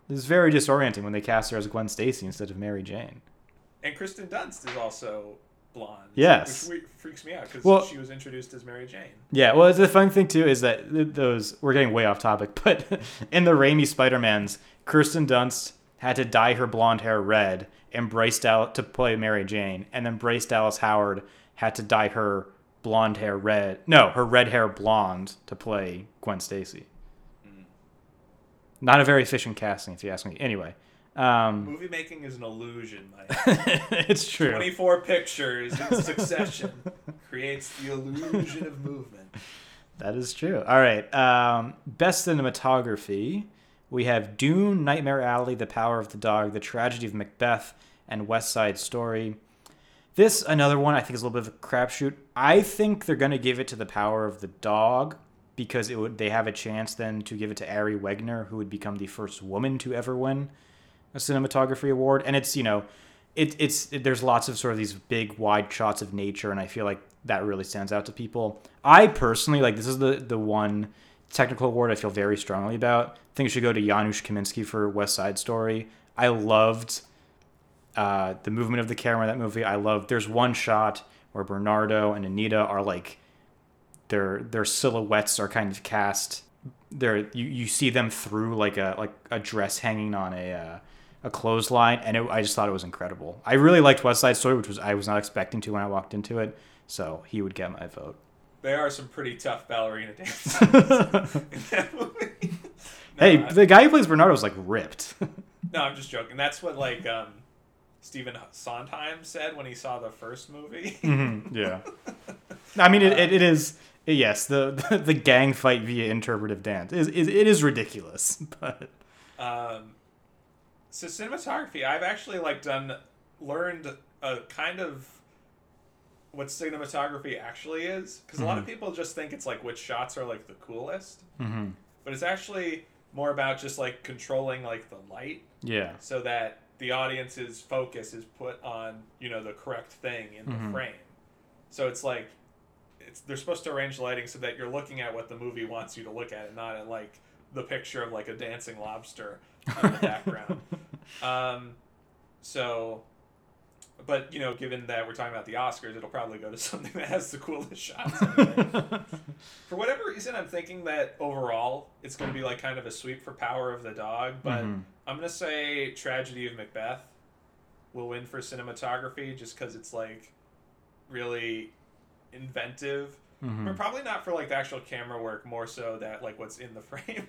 It's very disorienting when they cast her as Gwen Stacy instead of Mary Jane. And Kristen Dunst is also blonde. Yes. Which freaks me out because well, she was introduced as Mary Jane. Yeah, well, the fun thing, too, is that those... We're getting way off topic, but in the Raimi Spider-Mans, Kirsten Dunst had to dye her blonde hair red and Bryce Dallas... to play Mary Jane, and then Bryce Dallas Howard had to dye her blonde hair red... No, her red hair blonde to play Gwen Stacy. Mm. Not a very efficient casting, if you ask me. Anyway... Um, Movie making is an illusion, Mike. It's true. twenty-four pictures in succession creates the illusion of movement. That is true. All right. Um, best cinematography. We have Dune, Nightmare Alley, The Power of the Dog, The Tragedy of Macbeth, and West Side Story. This, another one, I think is a little bit of a crapshoot. I think they're going to give it to The Power of the Dog because it would. They have a chance then to give it to Ari Wegner, who would become the first woman to ever win a cinematography award. And it's, you know, it, it's it, there's lots of sort of these big wide shots of nature, and I feel like that really stands out to people. I personally, like, this is the the one technical award I feel very strongly about. I think it should go to Janusz Kaminski for West Side Story. I loved uh, the movement of the camera in that movie. I loved, there's one shot where Bernardo and Anita are like, their their silhouettes are kind of cast. They're, you, you see them through like a like a dress hanging on a... Uh, a clothesline, and it, I just thought it was incredible. I really liked West Side Story, which was I was not expecting to when I walked into it, so he would get my vote. There are some pretty tough ballerina dances in that movie. No, hey, I'm, the guy who plays Bernardo is, like, ripped. No, I'm just joking. That's what, like, um, Stephen Sondheim said when he saw the first movie. Mm-hmm, yeah. I mean, it, it, it is, yes, the, the, the gang fight via interpretive dance. It, it, it is ridiculous, but... Um... So cinematography, I've actually like done learned a kind of what cinematography actually is, because mm-hmm. a lot of people just think it's like which shots are like the coolest, mm-hmm. but it's actually more about just like controlling like the light, yeah, so that the audience's focus is put on, you know, the correct thing in mm-hmm. the frame. So it's like it's they're supposed to arrange lighting so that you're looking at what the movie wants you to look at, and not at like the picture of like a dancing lobster in the background. Um, so, but, you know, given that we're talking about the Oscars, it'll probably go to something that has the coolest shots. For whatever reason, I'm thinking that overall it's going to be like kind of a sweep for Power of the Dog, but mm-hmm. I'm going to say Tragedy of Macbeth will win for cinematography just because it's like really inventive. Mm-hmm. But probably not for like the actual camera work, more so that like what's in the frame.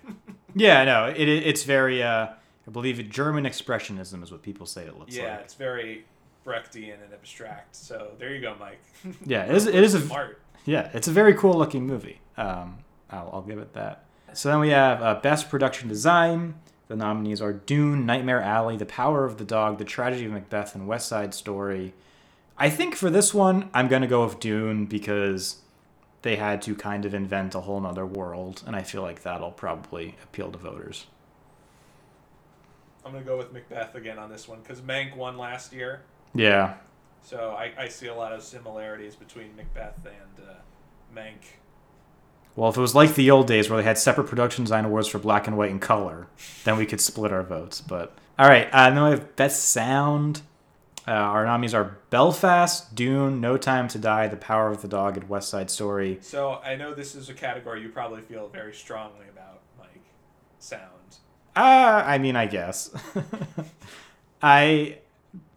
Yeah, no, it it's very uh, I believe it, German expressionism is what people say it looks yeah, like. Yeah, it's very Brechtian and abstract. So there you go, Mike. Yeah, it is. It is a smart. Yeah, it's a very cool looking movie. Um, I'll, I'll give it that. So then we have uh, Best Production Design. The nominees are Dune, Nightmare Alley, The Power of the Dog, The Tragedy of Macbeth, and West Side Story. I think for this one, I'm gonna go with Dune because they had to kind of invent a whole nother world, and I feel like that'll probably appeal to voters. I'm going to go with Macbeth again on this one, because Mank won last year. Yeah. So I, I see a lot of similarities between Macbeth and uh, Mank. Well, if it was like the old days where they had separate production design awards for black and white and color, then we could split our votes. But all right, uh, then we have Best Sound. Uh, our nominees are Belfast, Dune, No Time to Die, The Power of the Dog, and West Side Story. So I know this is a category you probably feel very strongly about, Mike. Sound. Uh, I mean, I guess. I,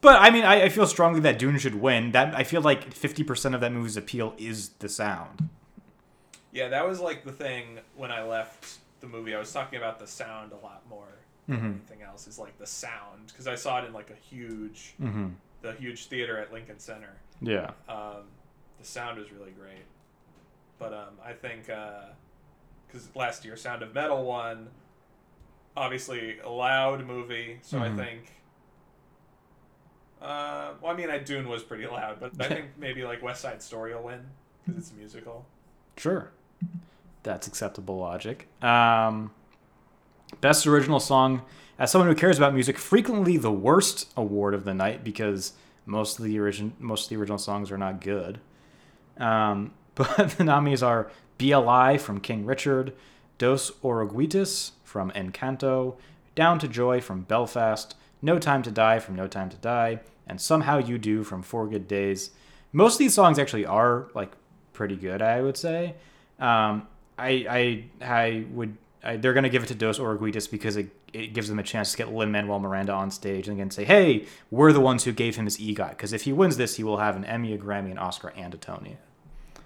but I mean, I, I feel strongly that Dune should win. That I feel like fifty percent of that movie's appeal is the sound. Yeah, that was like the thing when I left the movie. I was talking about the sound a lot more. Mm-hmm. Anything else is like the sound, because I saw it in like a huge mm-hmm. the huge theater at Lincoln Center. Yeah um the sound was really great, but um I think uh because last year Sound of Metal won, obviously a loud movie, so mm-hmm. I think uh well I mean I Dune was pretty loud, but I think maybe like West Side Story will win because it's a musical. Sure, that's acceptable logic. um Best Original Song. As someone who cares about music, frequently the worst award of the night, because most of the origin most of the original songs are not good. Um, but the nominees are B L I from King Richard, Dos Oroguitas from Encanto, Down to Joy from Belfast, No Time to Die from No Time to Die, and Somehow You Do from Four Good Days. Most of these songs actually are like pretty good, I would say. Um, I I I would. I, they're going to give it to Dos Oroguitas because it, it gives them a chance to get Lin-Manuel Miranda on stage and again say, hey, we're the ones who gave him his EGOT. Because if he wins this, he will have an Emmy, a Grammy, an Oscar, and a Tony.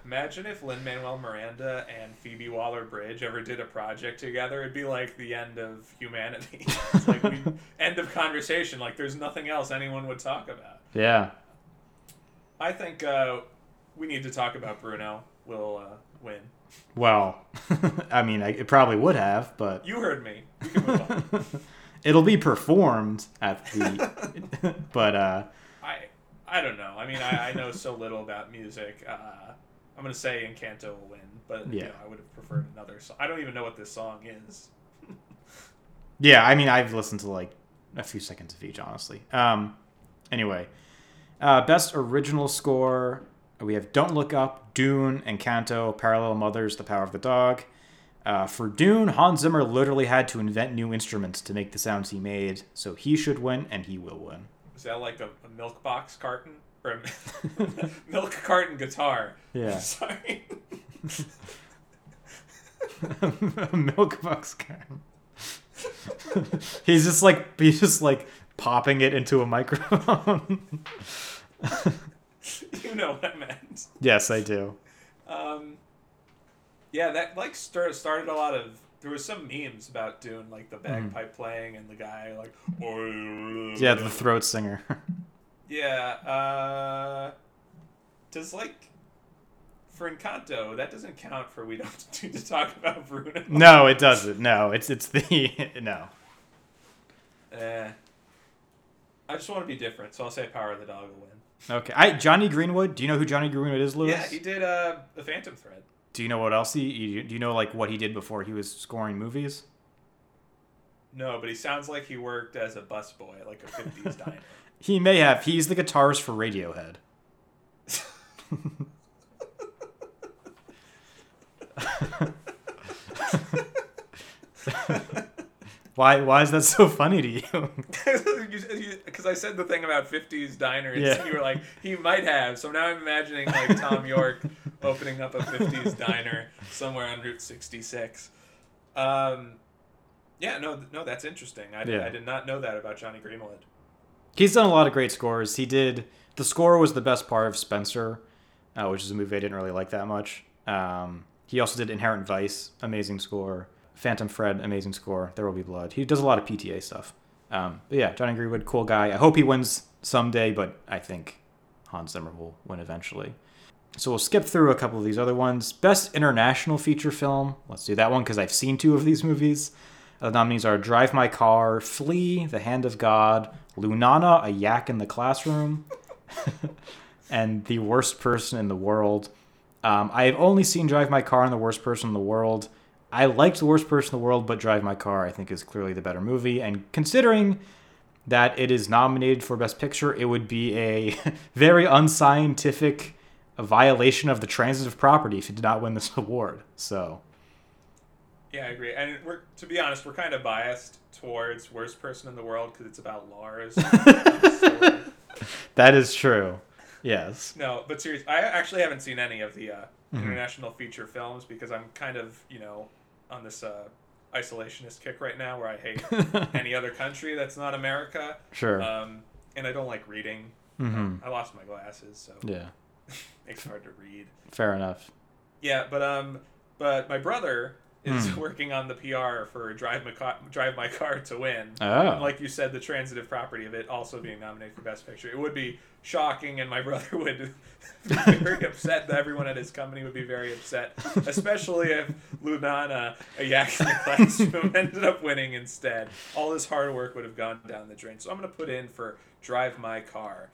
Imagine if Lin-Manuel Miranda and Phoebe Waller-Bridge ever did a project together. It'd be like the end of humanity. It's like we, end of conversation. Like there's nothing else anyone would talk about. Yeah. I think uh, we need to talk about Bruno. We'll uh, win. Well, I mean, I, it probably would have, but... You heard me. You can move on. It'll be performed at the... but, uh... I I don't know. I mean, I, I know so little about music. Uh, I'm going to say Encanto will win, but yeah. You know, I would have preferred another song. I don't even know what this song is. Yeah, I mean, I've listened to, like, a few seconds of each, honestly. Um, anyway. Uh, best Original Score... We have Don't Look Up, Dune, Encanto, Parallel Mothers, The Power of the Dog. Uh, for Dune, Hans Zimmer literally had to invent new instruments to make the sounds he made, so he should win, and he will win. Is that like a, a milk box carton? Or a milk carton guitar? Yeah. Sorry. A milk box carton. He's just like, he's just like popping it into a microphone. You know what I meant. Yes, I do. Um, yeah, that like started started a lot of. There was some memes about Dune, like the bagpipe mm. playing and the guy like. Yeah, the throat singer. Yeah. Uh, does like for Encanto that doesn't count for we don't need to talk about Bruno? No, it doesn't. No, it's it's the no. Uh, I just want to be different, so I'll say Power of the Dog will win. Okay. I Johnny Greenwood. Do you know who Johnny Greenwood is, Lewis? Yeah, he did uh, The Phantom Thread. Do you know what else he... Do you know, like, what he did before he was scoring movies? No, but he sounds like he worked as a busboy at, like, a fifties diner. He may have. He's the guitarist for Radiohead. Why Why is that so funny to you? Because I said the thing about fifties diners, yeah. And you were like, he might have. So now I'm imagining like Tom York opening up a fifties diner somewhere on Route sixty-six. Um, yeah, no, no, that's interesting. I, yeah. I did not know that about Johnny Greenwood. He's done a lot of great scores. He did, the score was the best part of Spencer, uh, which is a movie I didn't really like that much. Um, he also did Inherent Vice, amazing score. Phantom Fred, amazing score. There Will Be Blood. He does a lot of P T A stuff. Um, but yeah, Johnny Greenwood, cool guy. I hope he wins someday, but I think Hans Zimmer will win eventually. So we'll skip through a couple of these other ones. Best International Feature Film. Let's do that one because I've seen two of these movies. The nominees are Drive My Car, Flea, The Hand of God, Lunana, A Yak in the Classroom, and The Worst Person in the World. Um, I have only seen Drive My Car and The Worst Person in the World. I liked The Worst Person in the World, but Drive My Car, I think, is clearly the better movie. And considering that it is nominated for Best Picture, it would be a very unscientific a violation of the transitive property if it did not win this award. So, yeah, I agree. And we're, to be honest, we're kind of biased towards Worst Person in the World because it's about Lars. That is true. Yes. No, but seriously, I actually haven't seen any of the uh, mm-hmm. international feature films because I'm kind of, you know, on this uh, isolationist kick right now where I hate any other country that's not America. Sure. Um, and I don't like reading. Mm-hmm. Um, I lost my glasses, so yeah, it's hard to read. Fair enough. Yeah, but um, but my brother is mm. working on the P R for Drive My Car, Drive My Car to win. Oh. And like you said, the transitive property of it also being nominated for Best Picture. It would be shocking, and my brother would be very upset. That everyone at his company would be very upset, especially if Lunana, a yak in the classroom, ended up winning instead. All this hard work would have gone down the drain. So I'm going to put in for Drive My Car,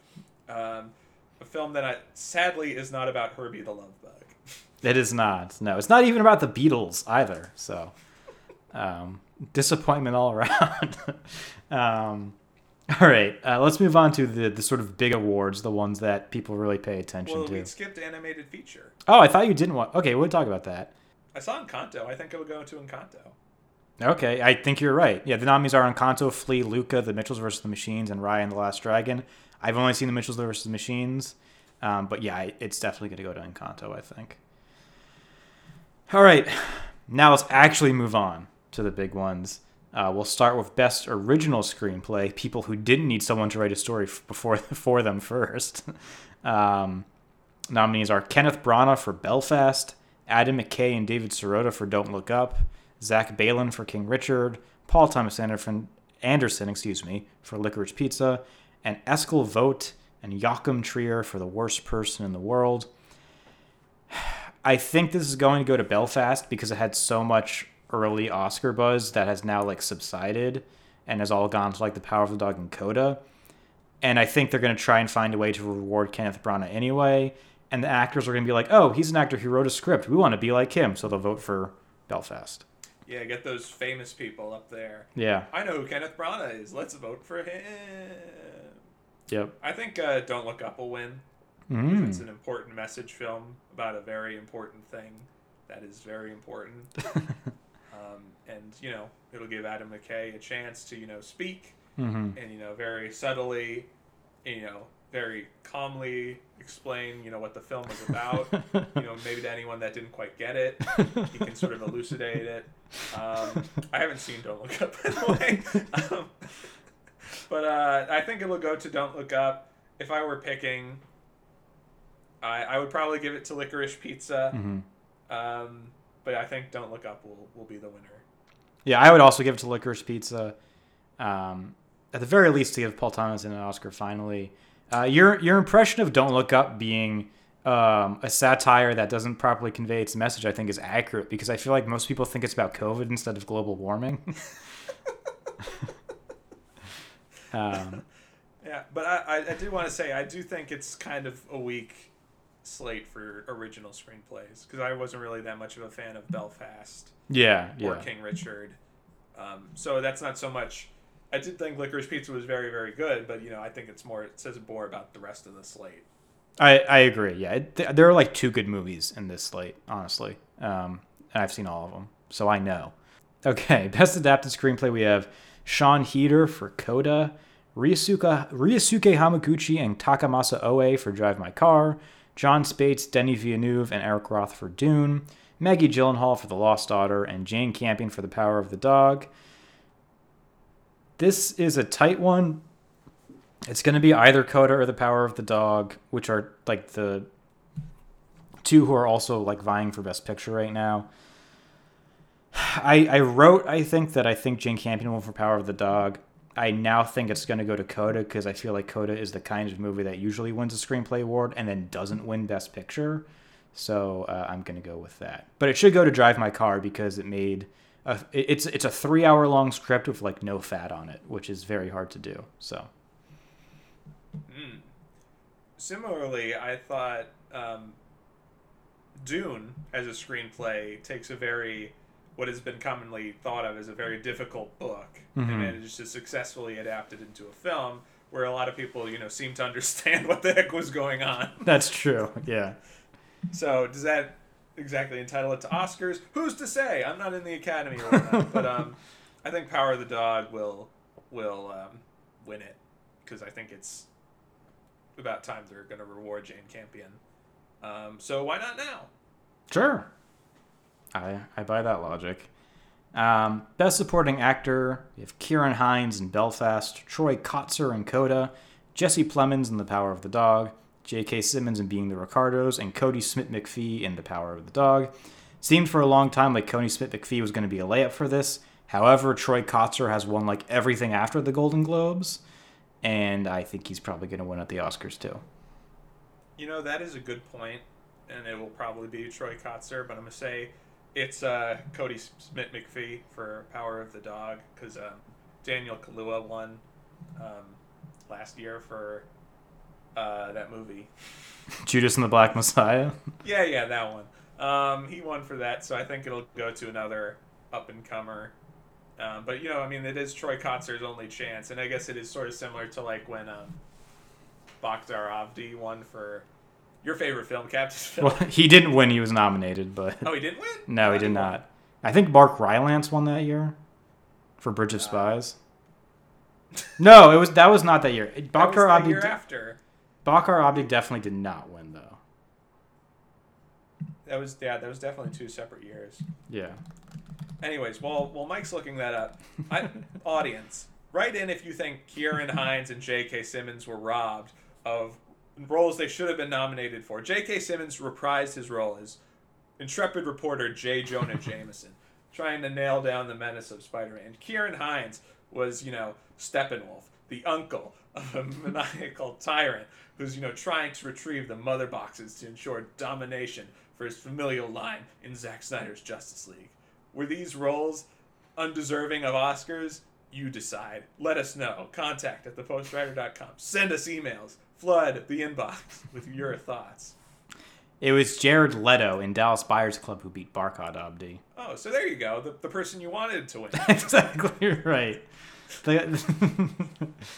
um, a film that I, sadly is not about Herbie the Love Bug. It is not. No, it's not even about the Beatles either. So, um, disappointment all around. um, all right, uh, let's move on to the, the sort of big awards, the ones that people really pay attention well, to. Well, we skipped animated feature. Oh, I thought you didn't want... Okay, we'll talk about that. I saw Encanto. I think it would go to Encanto. Okay, I think you're right. Yeah, the nominees are Encanto, Flea, Luca, The Mitchells versus. the Machines, and Raya and the Last Dragon. I've only seen The Mitchells versus. the Machines, um, but yeah, it's definitely going to go to Encanto, I think. All right, now let's actually move on to the big ones. Uh, we'll start with Best Original Screenplay, people who didn't need someone to write a story f- before for them first. Um, nominees are Kenneth Branagh for Belfast, Adam McKay and David Sirota for Don't Look Up, Zach Balin for King Richard, Paul Thomas Anderson, Anderson excuse me, for Licorice Pizza, and Eskil Vogt and Joachim Trier for The Worst Person in the World. I think this is going to go to Belfast because it had so much early Oscar buzz that has now like subsided and has all gone to like The Power of the Dog and Coda. And I think they're going to try and find a way to reward Kenneth Branagh anyway. And the actors are going to be like, oh, he's an actor who wrote a script. We want to be like him. So they'll vote for Belfast. Yeah, get those famous people up there. Yeah. I know who Kenneth Branagh is. Let's vote for him. Yep. I think uh, Don't Look Up will win. Mm. It's an important message film about a very important thing that is very important. um, and, you know, it'll give Adam McKay a chance to, you know, speak mm-hmm. and, you know, very subtly, you know, very calmly explain, you know, what the film is about. You know, maybe to anyone that didn't quite get it, he can sort of elucidate it. Um, I haven't seen Don't Look Up, by the way. Um, but uh, I think it'll go to Don't Look Up. If I were picking... I, I would probably give it to Licorice Pizza, mm-hmm. um, but I think Don't Look Up will, will be the winner. Yeah, I would also give it to Licorice Pizza. Um, at the very least, to give Paul Thomas an Oscar finally. Uh, your your impression of Don't Look Up being um, a satire that doesn't properly convey its message, I think, is accurate because I feel like most people think it's about COVID instead of global warming. um, yeah, but I, I do want to say I do think it's kind of a weak slate for original screenplays because I wasn't really that much of a fan of Belfast yeah or yeah. King Richard, um so that's not so much. I did think Licorice Pizza was very very good, but you know I think it's more it says more about the rest of the slate. I I agree. Yeah, it, th- there are like two good movies in this slate honestly, um and I've seen all of them so I know. Okay, Best Adapted Screenplay we have Sean Heater for Coda, Ryusuke, Ryusuke Hamaguchi and Takamasa Oe for Drive My Car, John Spates, Denis Villeneuve, and Eric Roth for Dune, Maggie Gyllenhaal for The Lost Daughter, and Jane Campion for The Power of the Dog. This is a tight one. It's going to be either Coda or The Power of the Dog, which are like the two who are also like vying for Best Picture right now. I, I wrote, I think, that I think Jane Campion will for Power of the Dog. I now think it's going to go to Coda because I feel like Coda is the kind of movie that usually wins a screenplay award and then doesn't win Best Picture. So uh, I'm going to go with that. But it should go to Drive My Car because it made a, it's it's a three hour long script with like no fat on it, which is very hard to do. So mm. similarly, I thought um, Dune as a screenplay takes a very what has been commonly thought of as a very difficult book mm-hmm. and manages to successfully adapt it into a film where a lot of people, you know, seem to understand what the heck was going on. That's true, yeah. So does that exactly entitle it to Oscars? Who's to say? I'm not in the Academy or not, but um, I think Power of the Dog will will um, win it, because I think it's about time they're going to reward Jane Campion. Um, so why not now? Sure. I I buy that logic. Um, Best Supporting Actor, we have Ciarán Hinds in Belfast, Troy Kotsur in Coda, Jesse Plemons in The Power of the Dog, J K. Simmons in Being the Ricardos, and Cody Smith-McPhee in The Power of the Dog. Seemed for a long time like Cody Smith-McPhee was going to be a layup for this. However, Troy Kotsur has won like everything after the Golden Globes, and I think he's probably going to win at the Oscars too. You know, that is a good point, and it will probably be Troy Kotsur, but I'm going to say it's uh, Cody Smith-McPhee for Power of the Dog, because um, Daniel Kaluuya won um, last year for uh, that movie. Judas and the Black Messiah? Yeah, yeah, that one. Um, he won for that, so I think it'll go to another up-and-comer. Um, but, you know, I mean, it is Troy Kotsur's only chance, and I guess it is sort of similar to, like, when um, Bakhtar Avdi won for... Your favorite film, Captain's Film. Well, he didn't win. He was nominated, but... Oh, he didn't win? No, no he did he not. Won. I think Mark Rylance won that year for Bridge of uh, Spies. No, it was that was not that year. Bakhtar that was the year de- after. Bakhtar Avdi definitely did not win, though. That was, yeah, that was definitely two separate years. Yeah. Anyways, while, while Mike's looking that up, I, audience, write in if you think Ciarán Hinds and J K. Simmons were robbed of... roles they should have been nominated for. J K. Simmons reprised his role as intrepid reporter J. Jonah Jameson, trying to nail down the menace of Spider-Man. Ciarán Hinds was, you know, Steppenwolf, the uncle of a maniacal tyrant who's, you know, trying to retrieve the mother boxes to ensure domination for his familial line in Zack Snyder's Justice League. Were these roles undeserving of Oscars? You decide. Let us know. Contact at the post writer dot com. Send us emails. Flood the inbox with your thoughts. It was Jared Leto in Dallas Buyers Club who beat Bakhtar Avdi. Oh, so there you go. The, the person you wanted to win. Exactly right. The,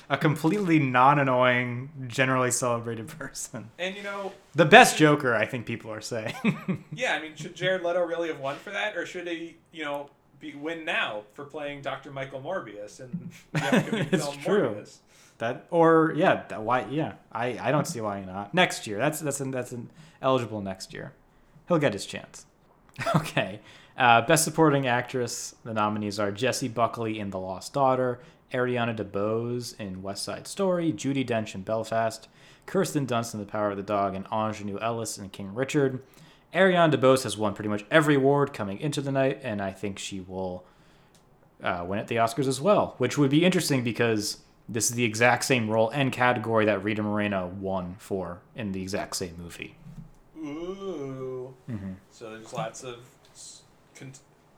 a completely non-annoying, generally celebrated person. And you know... The best Joker, I think people are saying. Yeah, I mean, should Jared Leto really have won for that? Or should he, you know, be, win now for playing Doctor Michael Morbius and the upcoming film true. Morbius? That or yeah, that, why yeah? I, I don't see why not next year. That's that's an, that's an eligible next year. He'll get his chance. Okay, uh, best supporting actress. The nominees are Jessie Buckley in The Lost Daughter, Ariana DeBose in West Side Story, Judi Dench in Belfast, Kirsten Dunst in The Power of the Dog, and Ingenue Ellis in King Richard. Ariana DeBose has won pretty much every award coming into the night, and I think she will uh, win at the Oscars as well, which would be interesting because. This is the exact same role and category that Rita Moreno won for in the exact same movie. Ooh. Mm-hmm. So there's lots of con-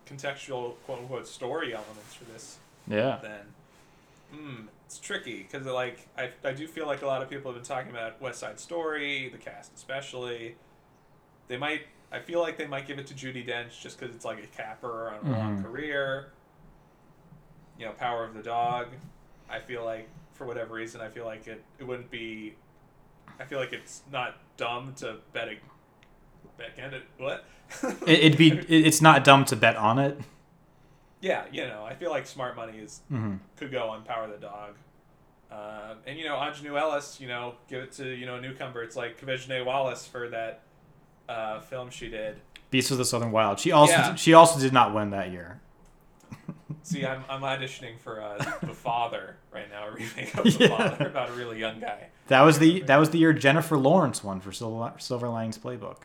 contextual, quote-unquote, story elements for this. Yeah. Then, mm, it's tricky because, like, I I do feel like a lot of people have been talking about West Side Story, the cast especially. They might. I feel like they might give it to Judi Dench just because it's like a capper on a mm-hmm. long career. You know, Power of the Dog. I feel like, for whatever reason, I feel like it, it wouldn't be... I feel like it's not dumb to bet... A, bet against it. What? it, it'd be... It's not dumb to bet on it. Yeah, you know, I feel like smart money is mm-hmm. could go on Power of the Dog. Um, and, you know, Ingenue Ellis, you know, give it to, you know, a newcomer. It's like Kavijne Wallace for that uh, film she did. Beasts of the Southern Wild. She also yeah. She also did not win that year. See, I'm I'm auditioning for uh, The Father right now, a remake of The yeah. Father about a really young guy. That was the that was the year Jennifer Lawrence won for Silver, Silver Linings Playbook.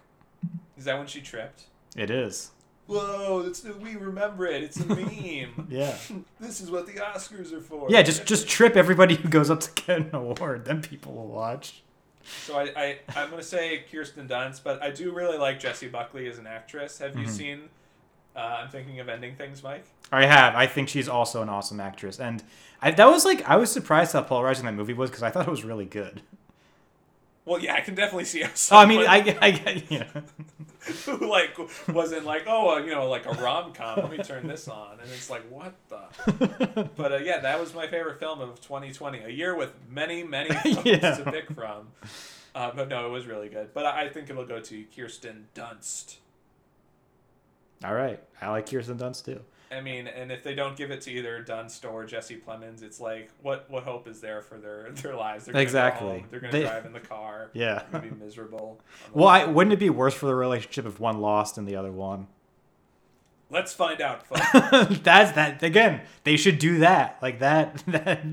Is that when she tripped? It is. Whoa! It's the, we remember it. It's a meme. Yeah. This is what the Oscars are for. Yeah, just just trip everybody who goes up to get an award. Then people will watch. So I, I I'm gonna say Kirsten Dunst, but I do really like Jessie Buckley as an actress. Have mm-hmm. you seen? Uh, I'm thinking of ending things, Mike. I have. I think she's also an awesome actress, and I, that was like I was surprised how polarizing that movie was because I thought it was really good. Well, yeah, I can definitely see how someone... Oh, I mean, I, I get, yeah. Who, like, wasn't like, oh, you know, like a rom-com, let me turn this on. And it's like, what the... But, uh, yeah, that was my favorite film of twenty twenty. A year with many, many films yeah. to pick from. Uh, but, no, it was really good. But I think it'll go to Kirsten Dunst. All right. I like Kirsten Dunst, too. I mean, and if they don't give it to either Dunst or Jesse Plemons, it's like, what what hope is there for their, their lives? They're gonna exactly. Go home, they're going to they, drive in the car. Yeah. They're going to be miserable. Well, I, wouldn't it be worse for the relationship if one lost and the other won? Let's find out, folks. That's that. Again, they should do that. Like that. that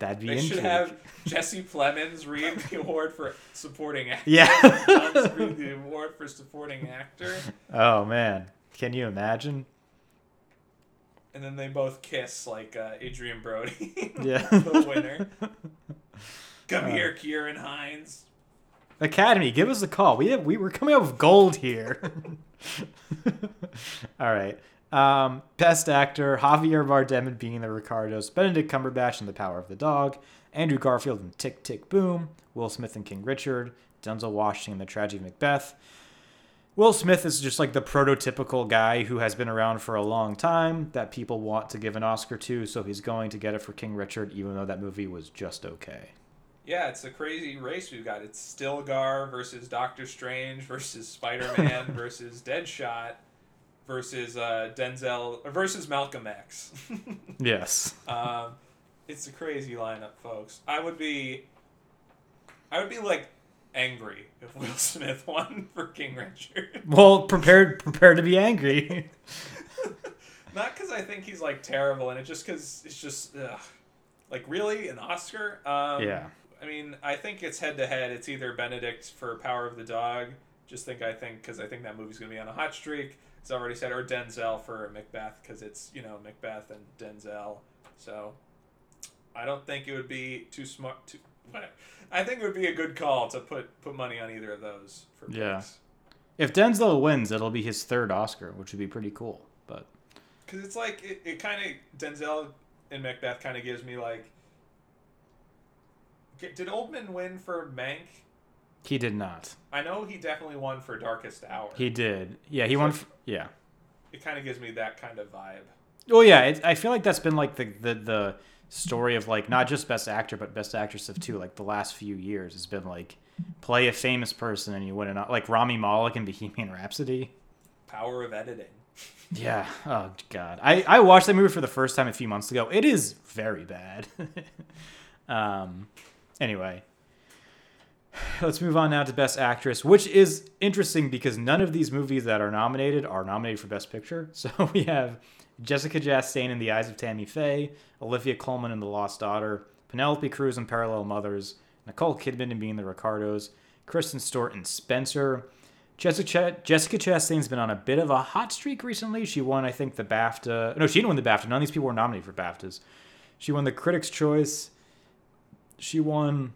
that'd be interesting. They should have Jesse Plemons read the award for supporting actor. Yeah. Dunst read the award for supporting actor. Oh, man. Can you imagine? And then they both kiss, like uh, Adrian Brody, yeah. the winner. Come uh, here, Ciarán Hinds. Academy, give us a call. We have, we were coming up with gold here. All right. Um, best actor, Javier Bardem in Being the Ricardos, Benedict Cumberbatch in The Power of the Dog, Andrew Garfield in Tick, Tick, Boom, Will Smith in King Richard, Denzel Washington in The Tragedy of Macbeth. Will Smith is just like the prototypical guy who has been around for a long time that people want to give an Oscar to, so he's going to get it for King Richard, even though that movie was just okay. Yeah, it's a crazy race we've got. It's Stilgar versus Doctor Strange versus Spider-Man versus Deadshot versus uh, Denzel versus Malcolm X. Yes. Um, it's a crazy lineup, folks. I would be, I would be like. angry if Will Smith won for King Richard. Well, prepared, prepared to be angry. Not because I think he's like terrible, and it just because it's just ugh. Like really an Oscar. Um, yeah. I mean, I think it's head to head. It's either Benedict for Power of the Dog. Just think, I think because I think that movie's gonna be on a hot streak. It's already said, or Denzel for Macbeth because it's you know Macbeth and Denzel. So I don't think it would be too smart to. But I think it would be a good call to put, put money on either of those. For yeah. Picks. If Denzel wins, it'll be his third Oscar, which would be pretty cool. But because it's like, it, it kind of, Denzel and Macbeth kind of gives me like, did Oldman win for Mank? He did not. I know he definitely won for Darkest Hour. He did. Yeah, he so won. For, yeah. It kind of gives me that kind of vibe. Well, yeah, it, I feel like that's been like the the... the story of like not just best actor but best actress of two like the last few years has been like play a famous person and you win an like Rami Malek in Bohemian Rhapsody. Power of editing. Yeah. Oh God. I, I watched that movie for the first time a few months ago. It is very bad. um. Anyway, let's move on now to best actress, which is interesting because none of these movies that are nominated are nominated for best picture. So we have Jessica Chastain in The Eyes of Tammy Faye, Olivia Coleman in The Lost Daughter, Penelope Cruz in Parallel Mothers, Nicole Kidman in Being the Ricardos, Kristen Stewart in Spencer. Jessica, Ch- Jessica Chastain's been on a bit of a hot streak recently. She won, I think, the BAFTA. No, she didn't win the BAFTA. None of these people were nominated for BAFTAs. She won the Critics' Choice. She won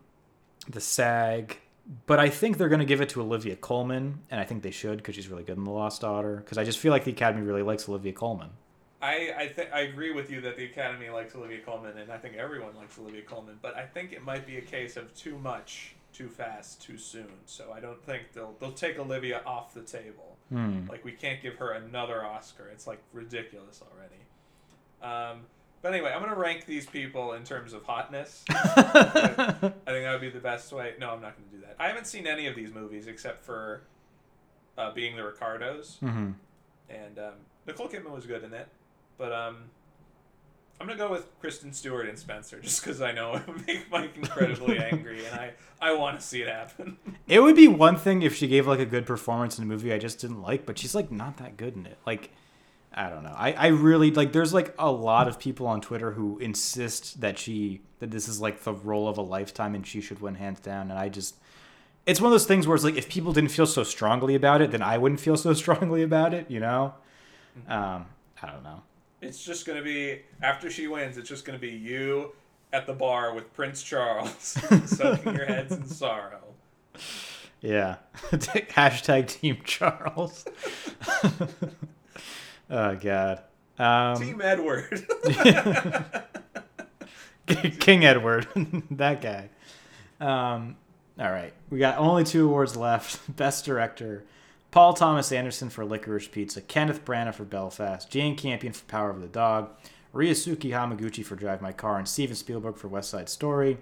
the SAG. But I think they're going to give it to Olivia Coleman, and I think they should because she's really good in The Lost Daughter because I just feel like the Academy really likes Olivia Coleman. I I, th- I agree with you that the Academy likes Olivia Colman, and I think everyone likes Olivia Colman, but I think it might be a case of too much, too fast, too soon. So I don't think they'll they'll take Olivia off the table. Mm. Like, we can't give her another Oscar. It's, like, ridiculous already. Um, but anyway, I'm going to rank these people in terms of hotness. I think that would be the best way. No, I'm not going to do that. I haven't seen any of these movies except for uh, Being the Ricardos. Mm-hmm. And um, Nicole Kidman was good in it. But um, I'm going to go with Kristen Stewart and Spencer just because I know it would make Mike incredibly angry, and I, I want to see it happen. It would be one thing if she gave, like, a good performance in a movie I just didn't like, but she's, like, not that good in it. Like, I don't know. I, I really, like, there's, like, a lot of people on Twitter who insist that she, that this is, like, the role of a lifetime and she should win hands down, and I just... It's one of those things where it's, like, if people didn't feel so strongly about it, then I wouldn't feel so strongly about it, you know? Mm-hmm. Um, I don't know. It's just going to be, after she wins, it's just going to be you at the bar with Prince Charles soaking your heads in sorrow. Yeah. Hashtag Team Charles. Oh, God. Um, Team Edward. King Edward. That guy. Um, All right. We got only two awards left. Best Director. Paul Thomas Anderson for Licorice Pizza. Kenneth Branagh for Belfast. Jane Campion for Power of the Dog. Ryosuke Hamaguchi for Drive My Car. And Steven Spielberg for West Side Story.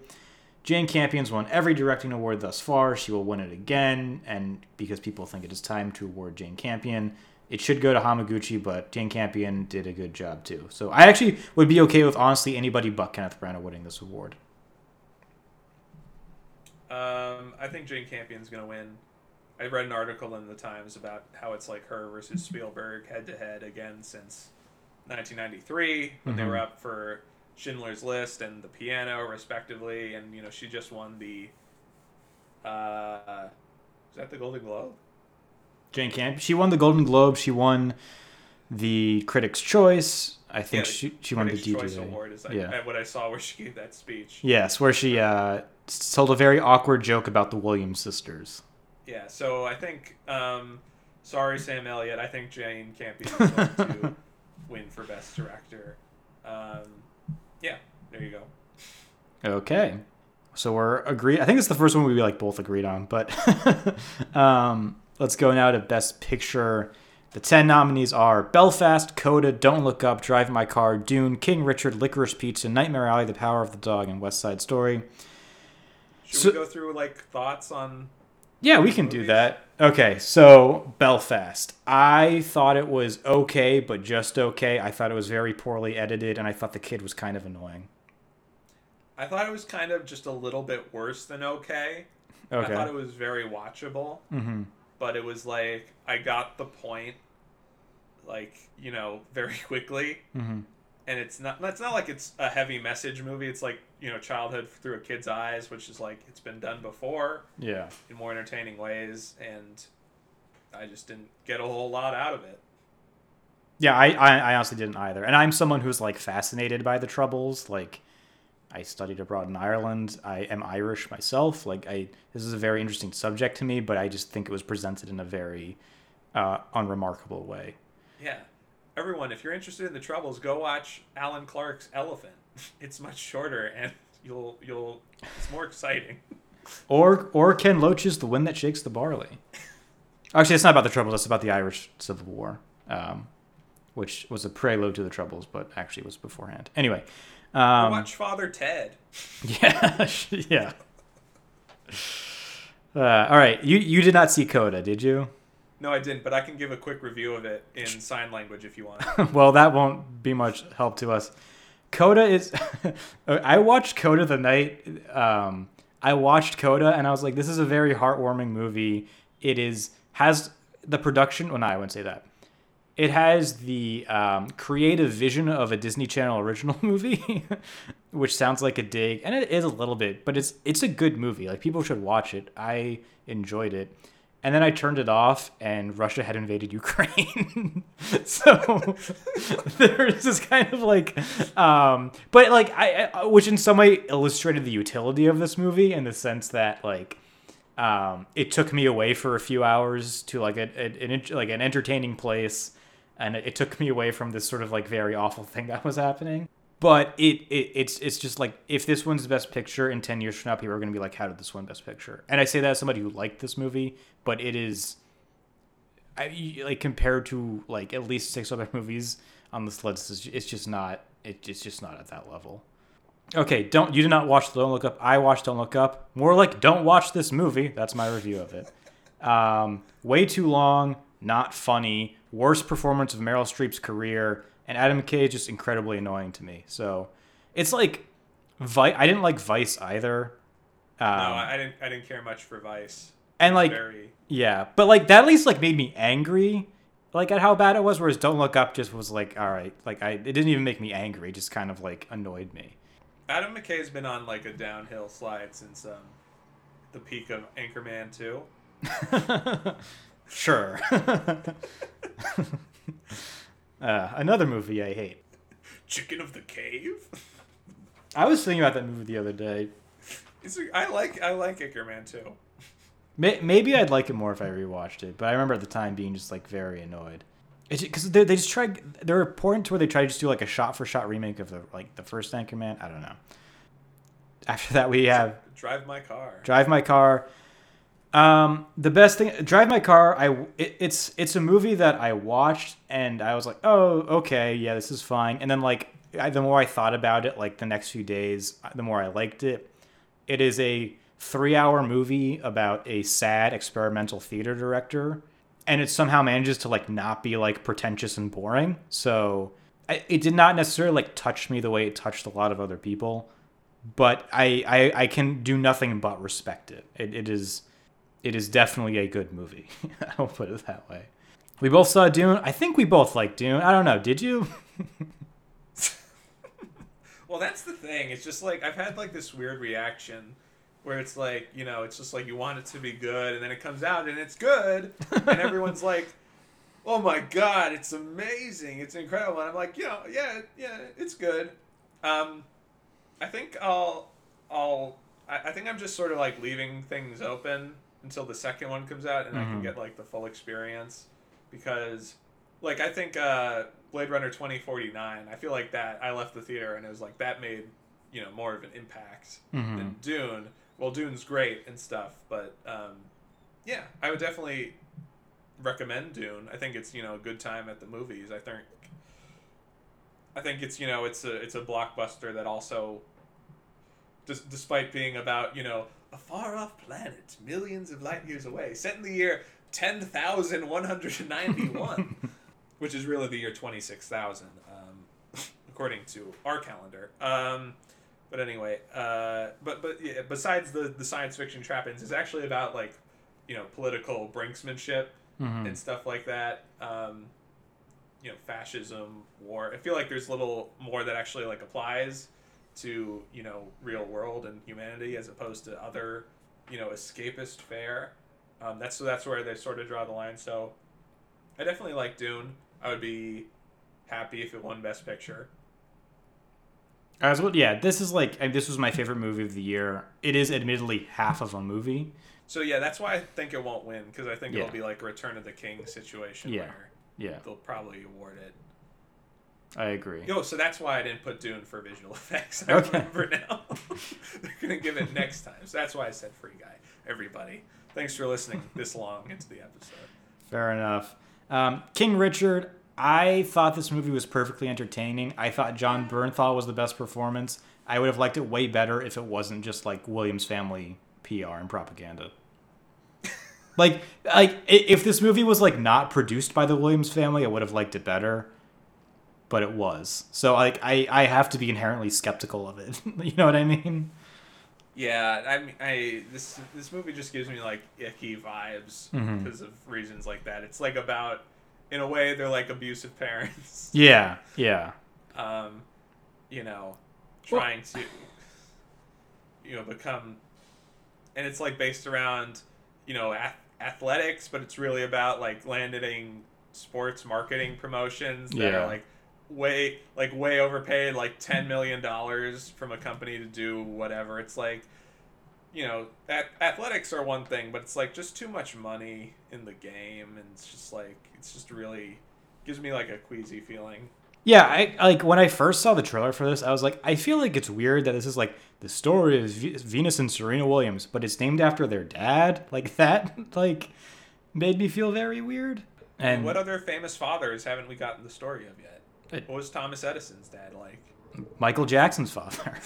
Jane Campion's won every directing award thus far. She will win it again. And because people think it is time to award Jane Campion, it should go to Hamaguchi, but Jane Campion did a good job too. So I actually would be okay with, honestly, anybody but Kenneth Branagh winning this award. Um, I think Jane Campion's going to win. I read an article in the Times about how it's like her versus Spielberg head-to-head again since nineteen ninety-three when mm-hmm. they were up for Schindler's List and The Piano, respectively, and you know she just won the. Uh, is that the Golden Globe? Jane Campion. She won the Golden Globe. She won the Critics' Choice. I think yeah, she she won the D J Choice Award. Is like, yeah. what I saw where she gave that speech. Yes, where she uh, told a very awkward joke about the Williams sisters. Yeah, so I think. Um, sorry, Sam Elliott. I think Jane Campion is going to win for Best Director. Um, Yeah, there you go. Okay. So we're agreed. I think it's the first one we like both agreed on, but um, let's go now to Best Picture. The ten nominees are Belfast, Coda, Don't Look Up, Drive My Car, Dune, King Richard, Licorice Pizza, Nightmare Alley, The Power of the Dog, and West Side Story. Should so, we go through like thoughts on... Yeah, we can movies? do that. Okay, so Belfast. I thought it was okay, but just okay. I thought it was very poorly edited, and I thought the kid was kind of annoying. I thought it was kind of just a little bit worse than okay. Okay. I thought it was very watchable, mm-hmm. but it was like, I got the point, like, you know, very quickly. Mm-hmm. And it's not, it's not like it's a heavy message movie. It's like, you know, childhood through a kid's eyes, which is like, it's been done before. Yeah. In more entertaining ways. And I just didn't get a whole lot out of it. Yeah, I, I, I honestly didn't either. And I'm someone who's like fascinated by the Troubles. Like, I studied abroad in Ireland. I am Irish myself. Like, I, this is a very interesting subject to me, but I just think it was presented in a very uh, unremarkable way. Yeah. Everyone, if you're interested in the Troubles, go watch Alan Clark's Elephant. It's much shorter, and you'll you'll it's more exciting. Or or Ken Loach's The Wind That Shakes the Barley. Actually, it's not about the Troubles. It's about the Irish Civil War, um, which was a prelude to the Troubles, but actually was beforehand. Anyway, um, watch Father Ted. Yeah, yeah. Uh, all right, you you did not see Coda, did you? No, I didn't, but I can give a quick review of it in sign language if you want. Well, that won't be much help to us. Coda is... I watched Coda the night... Um, I watched Coda, and I was like, this is a very heartwarming movie. It is... Has the production... Well, no, I wouldn't say that. It has the um, creative vision of a Disney Channel original movie, which sounds like a dig, and it is a little bit, but it's it's a good movie. Like, people should watch it. I enjoyed it. And then I turned it off, and Russia had invaded Ukraine. So there's this kind of like, um, but like I, I, which in some way illustrated the utility of this movie in the sense that like, um, it took me away for a few hours to like a, a, an like an entertaining place, and it, it took me away from this sort of like very awful thing that was happening. But it, it it's it's just like, if this wins the Best Picture in ten years from now, people are going to be like, how did this win Best Picture? And I say that as somebody who liked this movie, but it is, I, like, compared to like at least six other movies on this list, it's just not it, it's just not at that level. Okay, don't you did not watch Don't Look Up. I watched Don't Look Up. More like, don't watch this movie. That's my review of it. Um, way too long, not funny. Worst performance of Meryl Streep's career. And Adam McKay is just incredibly annoying to me. So it's like, Vi- I didn't like Vice either. Um, no, I didn't. I didn't care much for Vice. And like, very... yeah, but like that at least like made me angry, like at how bad it was. Whereas Don't Look Up just was like, all right, like I it didn't even make me angry. It just kind of like annoyed me. Adam McKay's been on like a downhill slide since um, the peak of Anchorman two. Sure. Uh, another movie I hate. Chicken of the Cave? I was thinking about that movie the other day. It's, I like I like Anchorman too. Maybe I'd like it more if I rewatched it, but I remember at the time being just like very annoyed. Because they, they just try, there are points where they try to just do like a shot for shot remake of the like the first Anchorman. I don't know. after that we have Drive My Car. Drive My Car. Um, the best thing, Drive My Car. I it, it's it's a movie that I watched and I was like, oh, okay, yeah, this is fine. And then like I, the more I thought about it, like the next few days, the more I liked it. It is a three-hour movie about a sad experimental theater director, and it somehow manages to like not be like pretentious and boring. So I, it did not necessarily like touch me the way it touched a lot of other people, but I I, I can do nothing but respect it. It it is. It is definitely a good movie. I'll put it that way. We both saw Dune. I think we both liked Dune. I don't know. Did you? Well, that's the thing. It's just like I've had like this weird reaction where it's like, you know, it's just like you want it to be good and then it comes out and it's good. And everyone's like, oh, my God, it's amazing. It's incredible. And I'm like, you know, yeah, yeah, it's good. Um, I think I'll I'll I, I think I'm just sort of like leaving things open until the second one comes out, and mm-hmm. I can get like the full experience, because like I think uh, Blade Runner twenty forty-nine, I feel like that I left the theater and it was like that made, you know, more of an impact mm-hmm. than Dune. Well, Dune's great and stuff, but um, yeah, I would definitely recommend Dune. I think it's, you know, a good time at the movies. I think I think it's, you know, it's a it's a blockbuster that also, d- despite being about, you know, a far-off planet, millions of light years away, set in the year ten thousand one hundred ninety-one, which is really the year twenty-six thousand, um, according to our calendar. Um, but anyway, uh, but but yeah, besides the, the science fiction trappings, it's actually about like, you know, political brinksmanship mm-hmm. and stuff like that. Um, you know, fascism, war. I feel like there's a little more that actually like applies to, you know, real world and humanity as opposed to other, you know, escapist fare. Um, that's so that's where they sort of draw the line. So I definitely like Dune. I would be happy if it won Best Picture. As well, yeah, this is like, I, this was my favorite movie of the year. It is admittedly half of a movie. So yeah, that's why I think it won't win, because I think yeah. it'll be like a Return of the King situation yeah. where yeah. they'll probably award it. I agree. Yo, so that's why I didn't put Dune for visual effects. I okay. remember now. They're going to give it next time. So that's why I said Free Guy, everybody. Thanks for listening this long into the episode. Fair enough. Um, King Richard, I thought this movie was perfectly entertaining. I thought John Bernthal was the best performance. I would have liked it way better if it wasn't just like Williams family P R and propaganda. like, like if this movie was like not produced by the Williams family, I would have liked it better. But it was. So like I, I have to be inherently skeptical of it. You know what I mean? Yeah, I mean, I this this movie just gives me like icky vibes mm-hmm. because of reasons like that. It's like about, in a way, they're like abusive parents. Yeah, yeah. Um, you know, trying well, to you know become, and it's like based around, you know, ath- athletics, but it's really about like landing sports marketing promotions that yeah. are like. way like way overpaid like ten million dollars from a company to do whatever. It's like, you know, that athletics are one thing, but it's like just too much money in the game, and it's just like it's just really gives me like a queasy feeling. Yeah, I like when I first saw the trailer for this, I was like, I feel like it's weird that this is like the story of Venus and Serena Williams, but it's named after their dad. Like that like made me feel very weird. And what other famous fathers haven't we gotten the story of yet? What was Thomas Edison's dad like? Michael Jackson's father.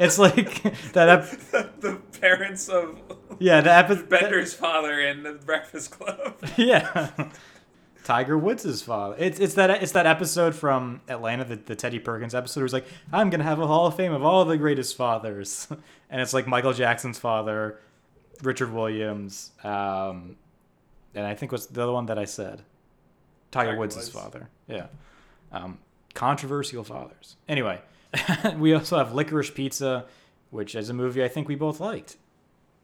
It's like that. Ep- the, the parents of yeah, the epi- Bender's that- father in The Breakfast Club. Yeah, Tiger Woods' father. It's it's that it's that episode from Atlanta, the, the Teddy Perkins episode, where it's like, I'm gonna have a Hall of Fame of all the greatest fathers, and it's like Michael Jackson's father, Richard Williams, um, and I think what's the other one that I said, Tiger, Tiger Woods' Woods. father. Yeah. Um, controversial fathers. Anyway, we also have Licorice Pizza, which is a movie I think we both liked.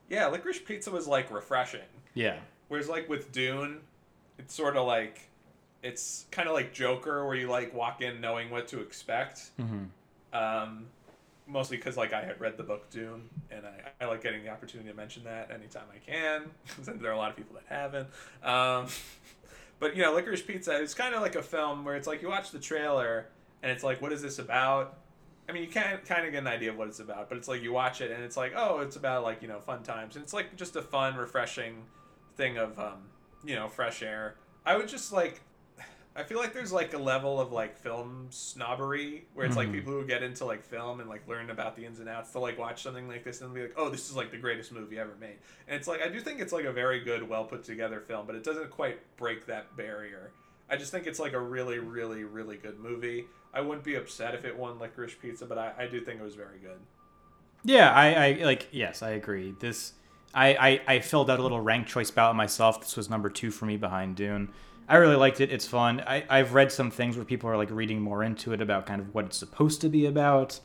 Yeah, Licorice Pizza was like refreshing. Yeah. Whereas like with Dune, it's sort of like, it's kind of like Joker, where you like walk in knowing what to expect. Mm-hmm. Um, mostly because like I had read the book Dune, and I, I like getting the opportunity to mention that anytime I can, because there are a lot of people that haven't. Um... But, you know, Licorice Pizza is kind of like a film where it's like you watch the trailer and it's like, what is this about? I mean, you can kind of get an idea of what it's about, but it's like you watch it and it's like, oh, it's about like, you know, fun times. And it's like just a fun, refreshing thing of, um, you know, fresh air. I would just like, I feel like there's like a level of like film snobbery where it's mm-hmm. like people who get into like film and like learn about the ins and outs to like watch something like this and be like, oh, this is like the greatest movie ever made. And it's like, I do think it's like a very good, well put together film, but it doesn't quite break that barrier. I just think it's like a really, really, really good movie. I wouldn't be upset if it won Licorice Pizza, but I, I do think it was very good. Yeah, I, I like, yes, I agree. This, I, I, I filled out a little ranked choice ballot myself. This was number two for me behind Dune. I really liked it. It's fun. I, I've read some things where people are like reading more into it about kind of what it's supposed to be about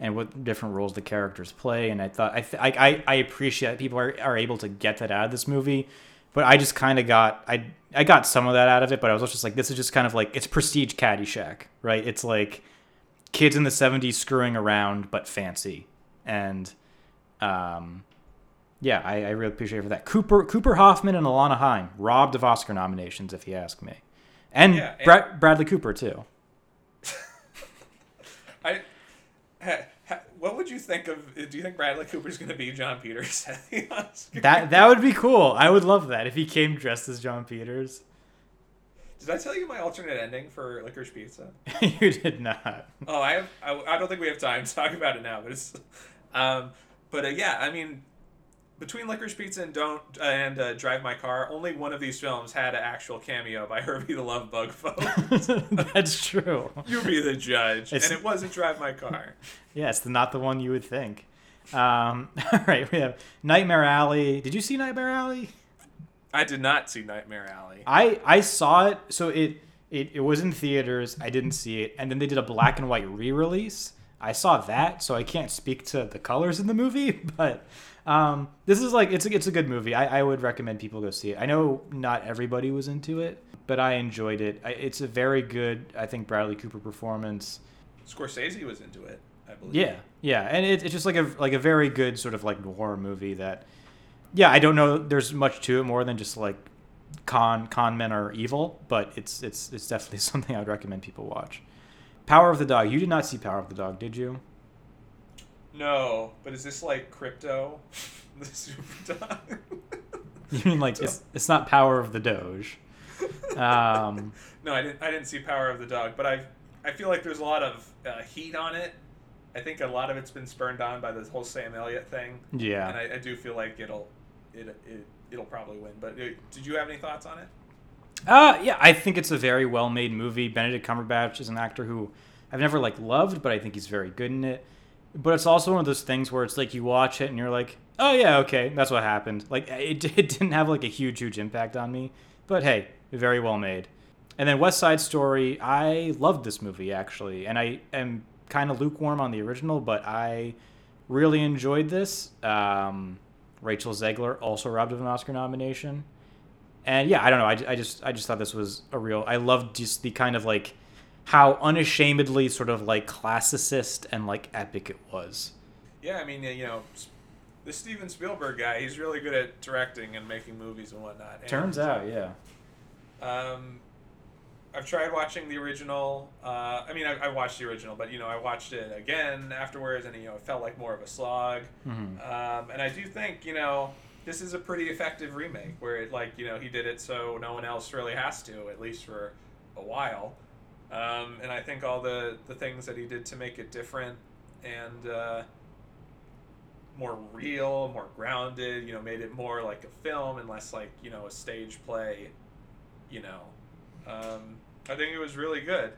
and what different roles the characters play. And I thought, I th- I, I, I appreciate that people are, are able to get that out of this movie. But I just kind of got, I I got some of that out of it, but I was also just like, this is just kind of like, it's prestige Caddyshack, right? It's like kids in the seventies screwing around, but fancy. And um, yeah, I, I really appreciate it for that. Cooper Cooper Hoffman and Alana Haim, robbed of Oscar nominations, if you ask me. And, yeah, and Bra- Bradley Cooper, too. I... Ha- What would you think of? Do you think Bradley Cooper's going to be John Peters at the Oscars? That that would be cool. I would love that if he came dressed as John Peters. Did I tell you my alternate ending for Licorice Pizza? You did not. Oh, I have. I, I don't think we have time to talk about it now. But it's, um, but uh, yeah, I mean, between Licorice Pizza and Don't uh, and uh, Drive My Car, only one of these films had an actual cameo by Herbie the Love Bug, folks. That's true. You be the judge, it's... and it wasn't Drive My Car. Yeah, it's not the one you would think. Um, all right, we have Nightmare Alley. Did you see Nightmare Alley? I did not see Nightmare Alley. I, I saw it. So it, it it was in theaters. I didn't see it, and then they did a black and white re-release. I saw that, so I can't speak to the colors in the movie, but. Um, this is like, it's a, it's a good movie. I, I would recommend people go see it. I know not everybody was into it, but I enjoyed it. I, it's a very good, I think, Bradley Cooper performance. Scorsese was into it, I believe. Yeah. Yeah. And it, it's just like a, like a very good sort of like noir movie that, yeah, I don't know. There's much to it more than just like con, con men are evil, but it's, it's, it's definitely something I would recommend people watch. Power of the Dog. You did not see Power of the Dog, did you? No, but is this like crypto? The super dog? You mean like it's it's not Power of the Doge? Um, no, I didn't. I didn't see Power of the Dog, but I I feel like there's a lot of uh, heat on it. I think a lot of it's been spurned on by this whole Sam Elliott thing. Yeah, and I, I do feel like it'll it it it'll probably win. But it, did you have any thoughts on it? Uh yeah, I think it's a very well made movie. Benedict Cumberbatch is an actor who I've never like loved, but I think he's very good in it. But it's also one of those things where it's like you watch it and you're like, oh, yeah, okay, that's what happened. Like, it, it didn't have like a huge, huge impact on me. But hey, very well made. And then West Side Story, I loved this movie, actually. And I am kind of lukewarm on the original, but I really enjoyed this. Um, Rachel Zegler, also robbed of an Oscar nomination. And yeah, I don't know. I, I just I just thought this was a real... I loved just the kind of like... how unashamedly sort of like classicist and like epic it was. Yeah, I mean, you know, the Steven Spielberg guy, he's really good at directing and making movies and whatnot. And, Turns out, yeah. Um, I've tried watching the original. Uh, I mean, I, I watched the original, but, you know, I watched it again afterwards and, you know, it felt like more of a slog. Mm-hmm. Um, and I do think, you know, this is a pretty effective remake where it like, you know, he did it so no one else really has to, at least for a while. Um, and I think all the, the things that he did to make it different and uh, more real, more grounded, you know, made it more like a film and less like, you know, a stage play, you know. Um, I think it was really good.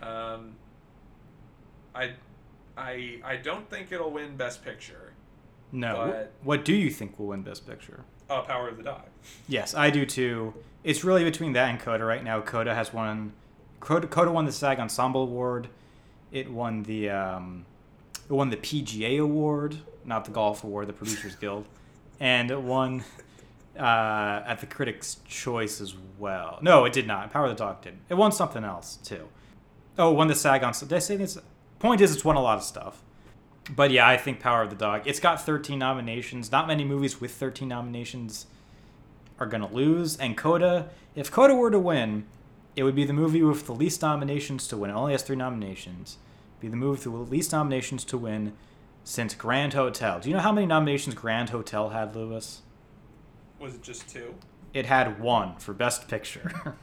Um, I, I, I don't think it'll win Best Picture. No. But... What do you think will win Best Picture? Oh, Power of the Dog. Yes, I do too. It's really between that and CODA right now. CODA has won... CODA, CODA won the SAG Ensemble Award. It won the um, it won the P G A Award, not the Golf Award, the Producers Guild, and it won uh, at the Critics' Choice as well. No, it did not. Power of the Dog did. It won something else too. Oh, it won the SAG Ensemble. Did I say this? Point is, it's won a lot of stuff. But yeah, I think Power of the Dog. It's got thirteen nominations. Not many movies with thirteen nominations are gonna lose. And CODA, if CODA were to win. It would be the movie with the least nominations to win. It only has three nominations be the movie with the least nominations to win since Grand Hotel. Do you know how many nominations Grand Hotel had, Lewis? Was it just two? It had one for Best Picture.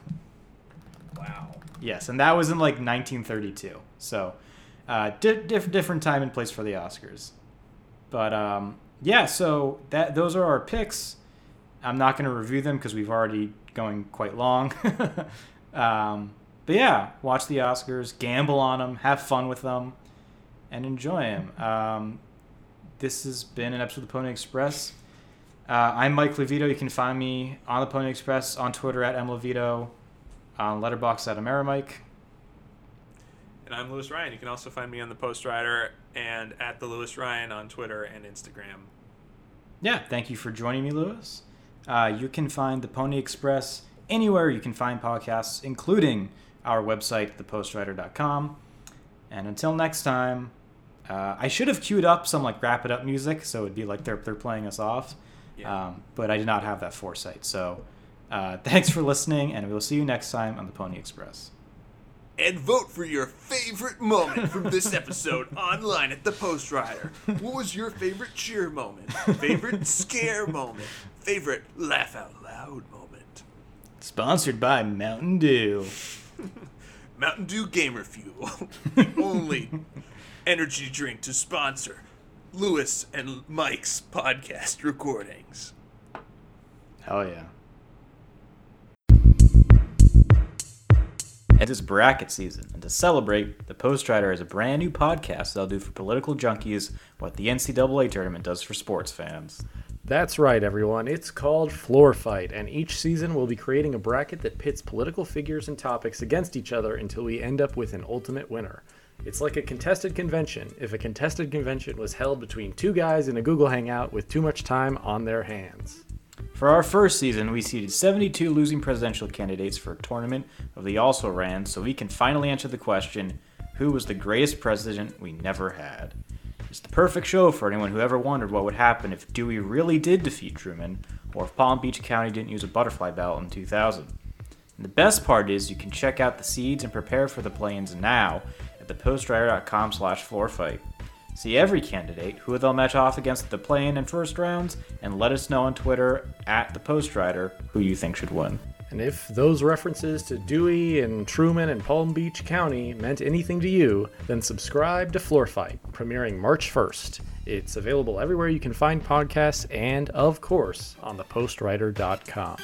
Wow. Yes, and that was in like nineteen thirty-two. So, uh, di- diff- different time and place for the Oscars. But um, yeah, so that those are our picks. I'm not going to review them because we've already going quite long. um, but yeah, watch the Oscars, gamble on them, have fun with them, and enjoy them. Um, this has been an episode of the Pony Express. Uh, I'm Mike Levito. You can find me on the Pony Express on Twitter at mlevito, on Letterboxd at Amerimike. And I'm Lewis Ryan. You can also find me on the Postwriter and at the Lewis Ryan on Twitter and Instagram. Yeah, thank you for joining me, Lewis. Uh, you can find the Pony Express anywhere you can find podcasts, including our website, the post writer dot com. And until next time, uh, I should have queued up some like wrap it up music, so it'd be like they're they're playing us off. Yeah. Um, but I did not have that foresight. So uh, thanks for listening, and we'll see you next time on the Pony Express. And vote for your favorite moment from this episode online at the Postwriter. What was your favorite cheer moment? Favorite scare moment? Favorite laugh out loud moment? Sponsored by Mountain Dew. Mountain Dew Gamer Fuel. The only energy drink to sponsor Lewis and Mike's podcast recordings. Hell yeah. It is bracket season, and to celebrate, the Postwriter is a brand new podcast that'll do for political junkies what the N C double A tournament does for sports fans. That's right, everyone. It's called Floor Fight, and each season we'll be creating a bracket that pits political figures and topics against each other until we end up with an ultimate winner. It's like a contested convention if a contested convention was held between two guys in a Google Hangout with too much time on their hands. For our first season, we seeded seventy-two losing presidential candidates for a tournament of the also-rans, so we can finally answer the question, who was the greatest president we never had? It's the perfect show for anyone who ever wondered what would happen if Dewey really did defeat Truman, or if Palm Beach County didn't use a butterfly ballot in two thousand. And the best part is you can check out the seeds and prepare for the play-ins now at thepostwriter.com slash floorfight. See every candidate, who they'll match off against at the play-in and first rounds, and let us know on Twitter, at the Postwriter, who you think should win. And if those references to Dewey and Truman and Palm Beach County meant anything to you, then subscribe to Floor Fight, premiering March first. It's available everywhere you can find podcasts and, of course, on the postwriter dot com.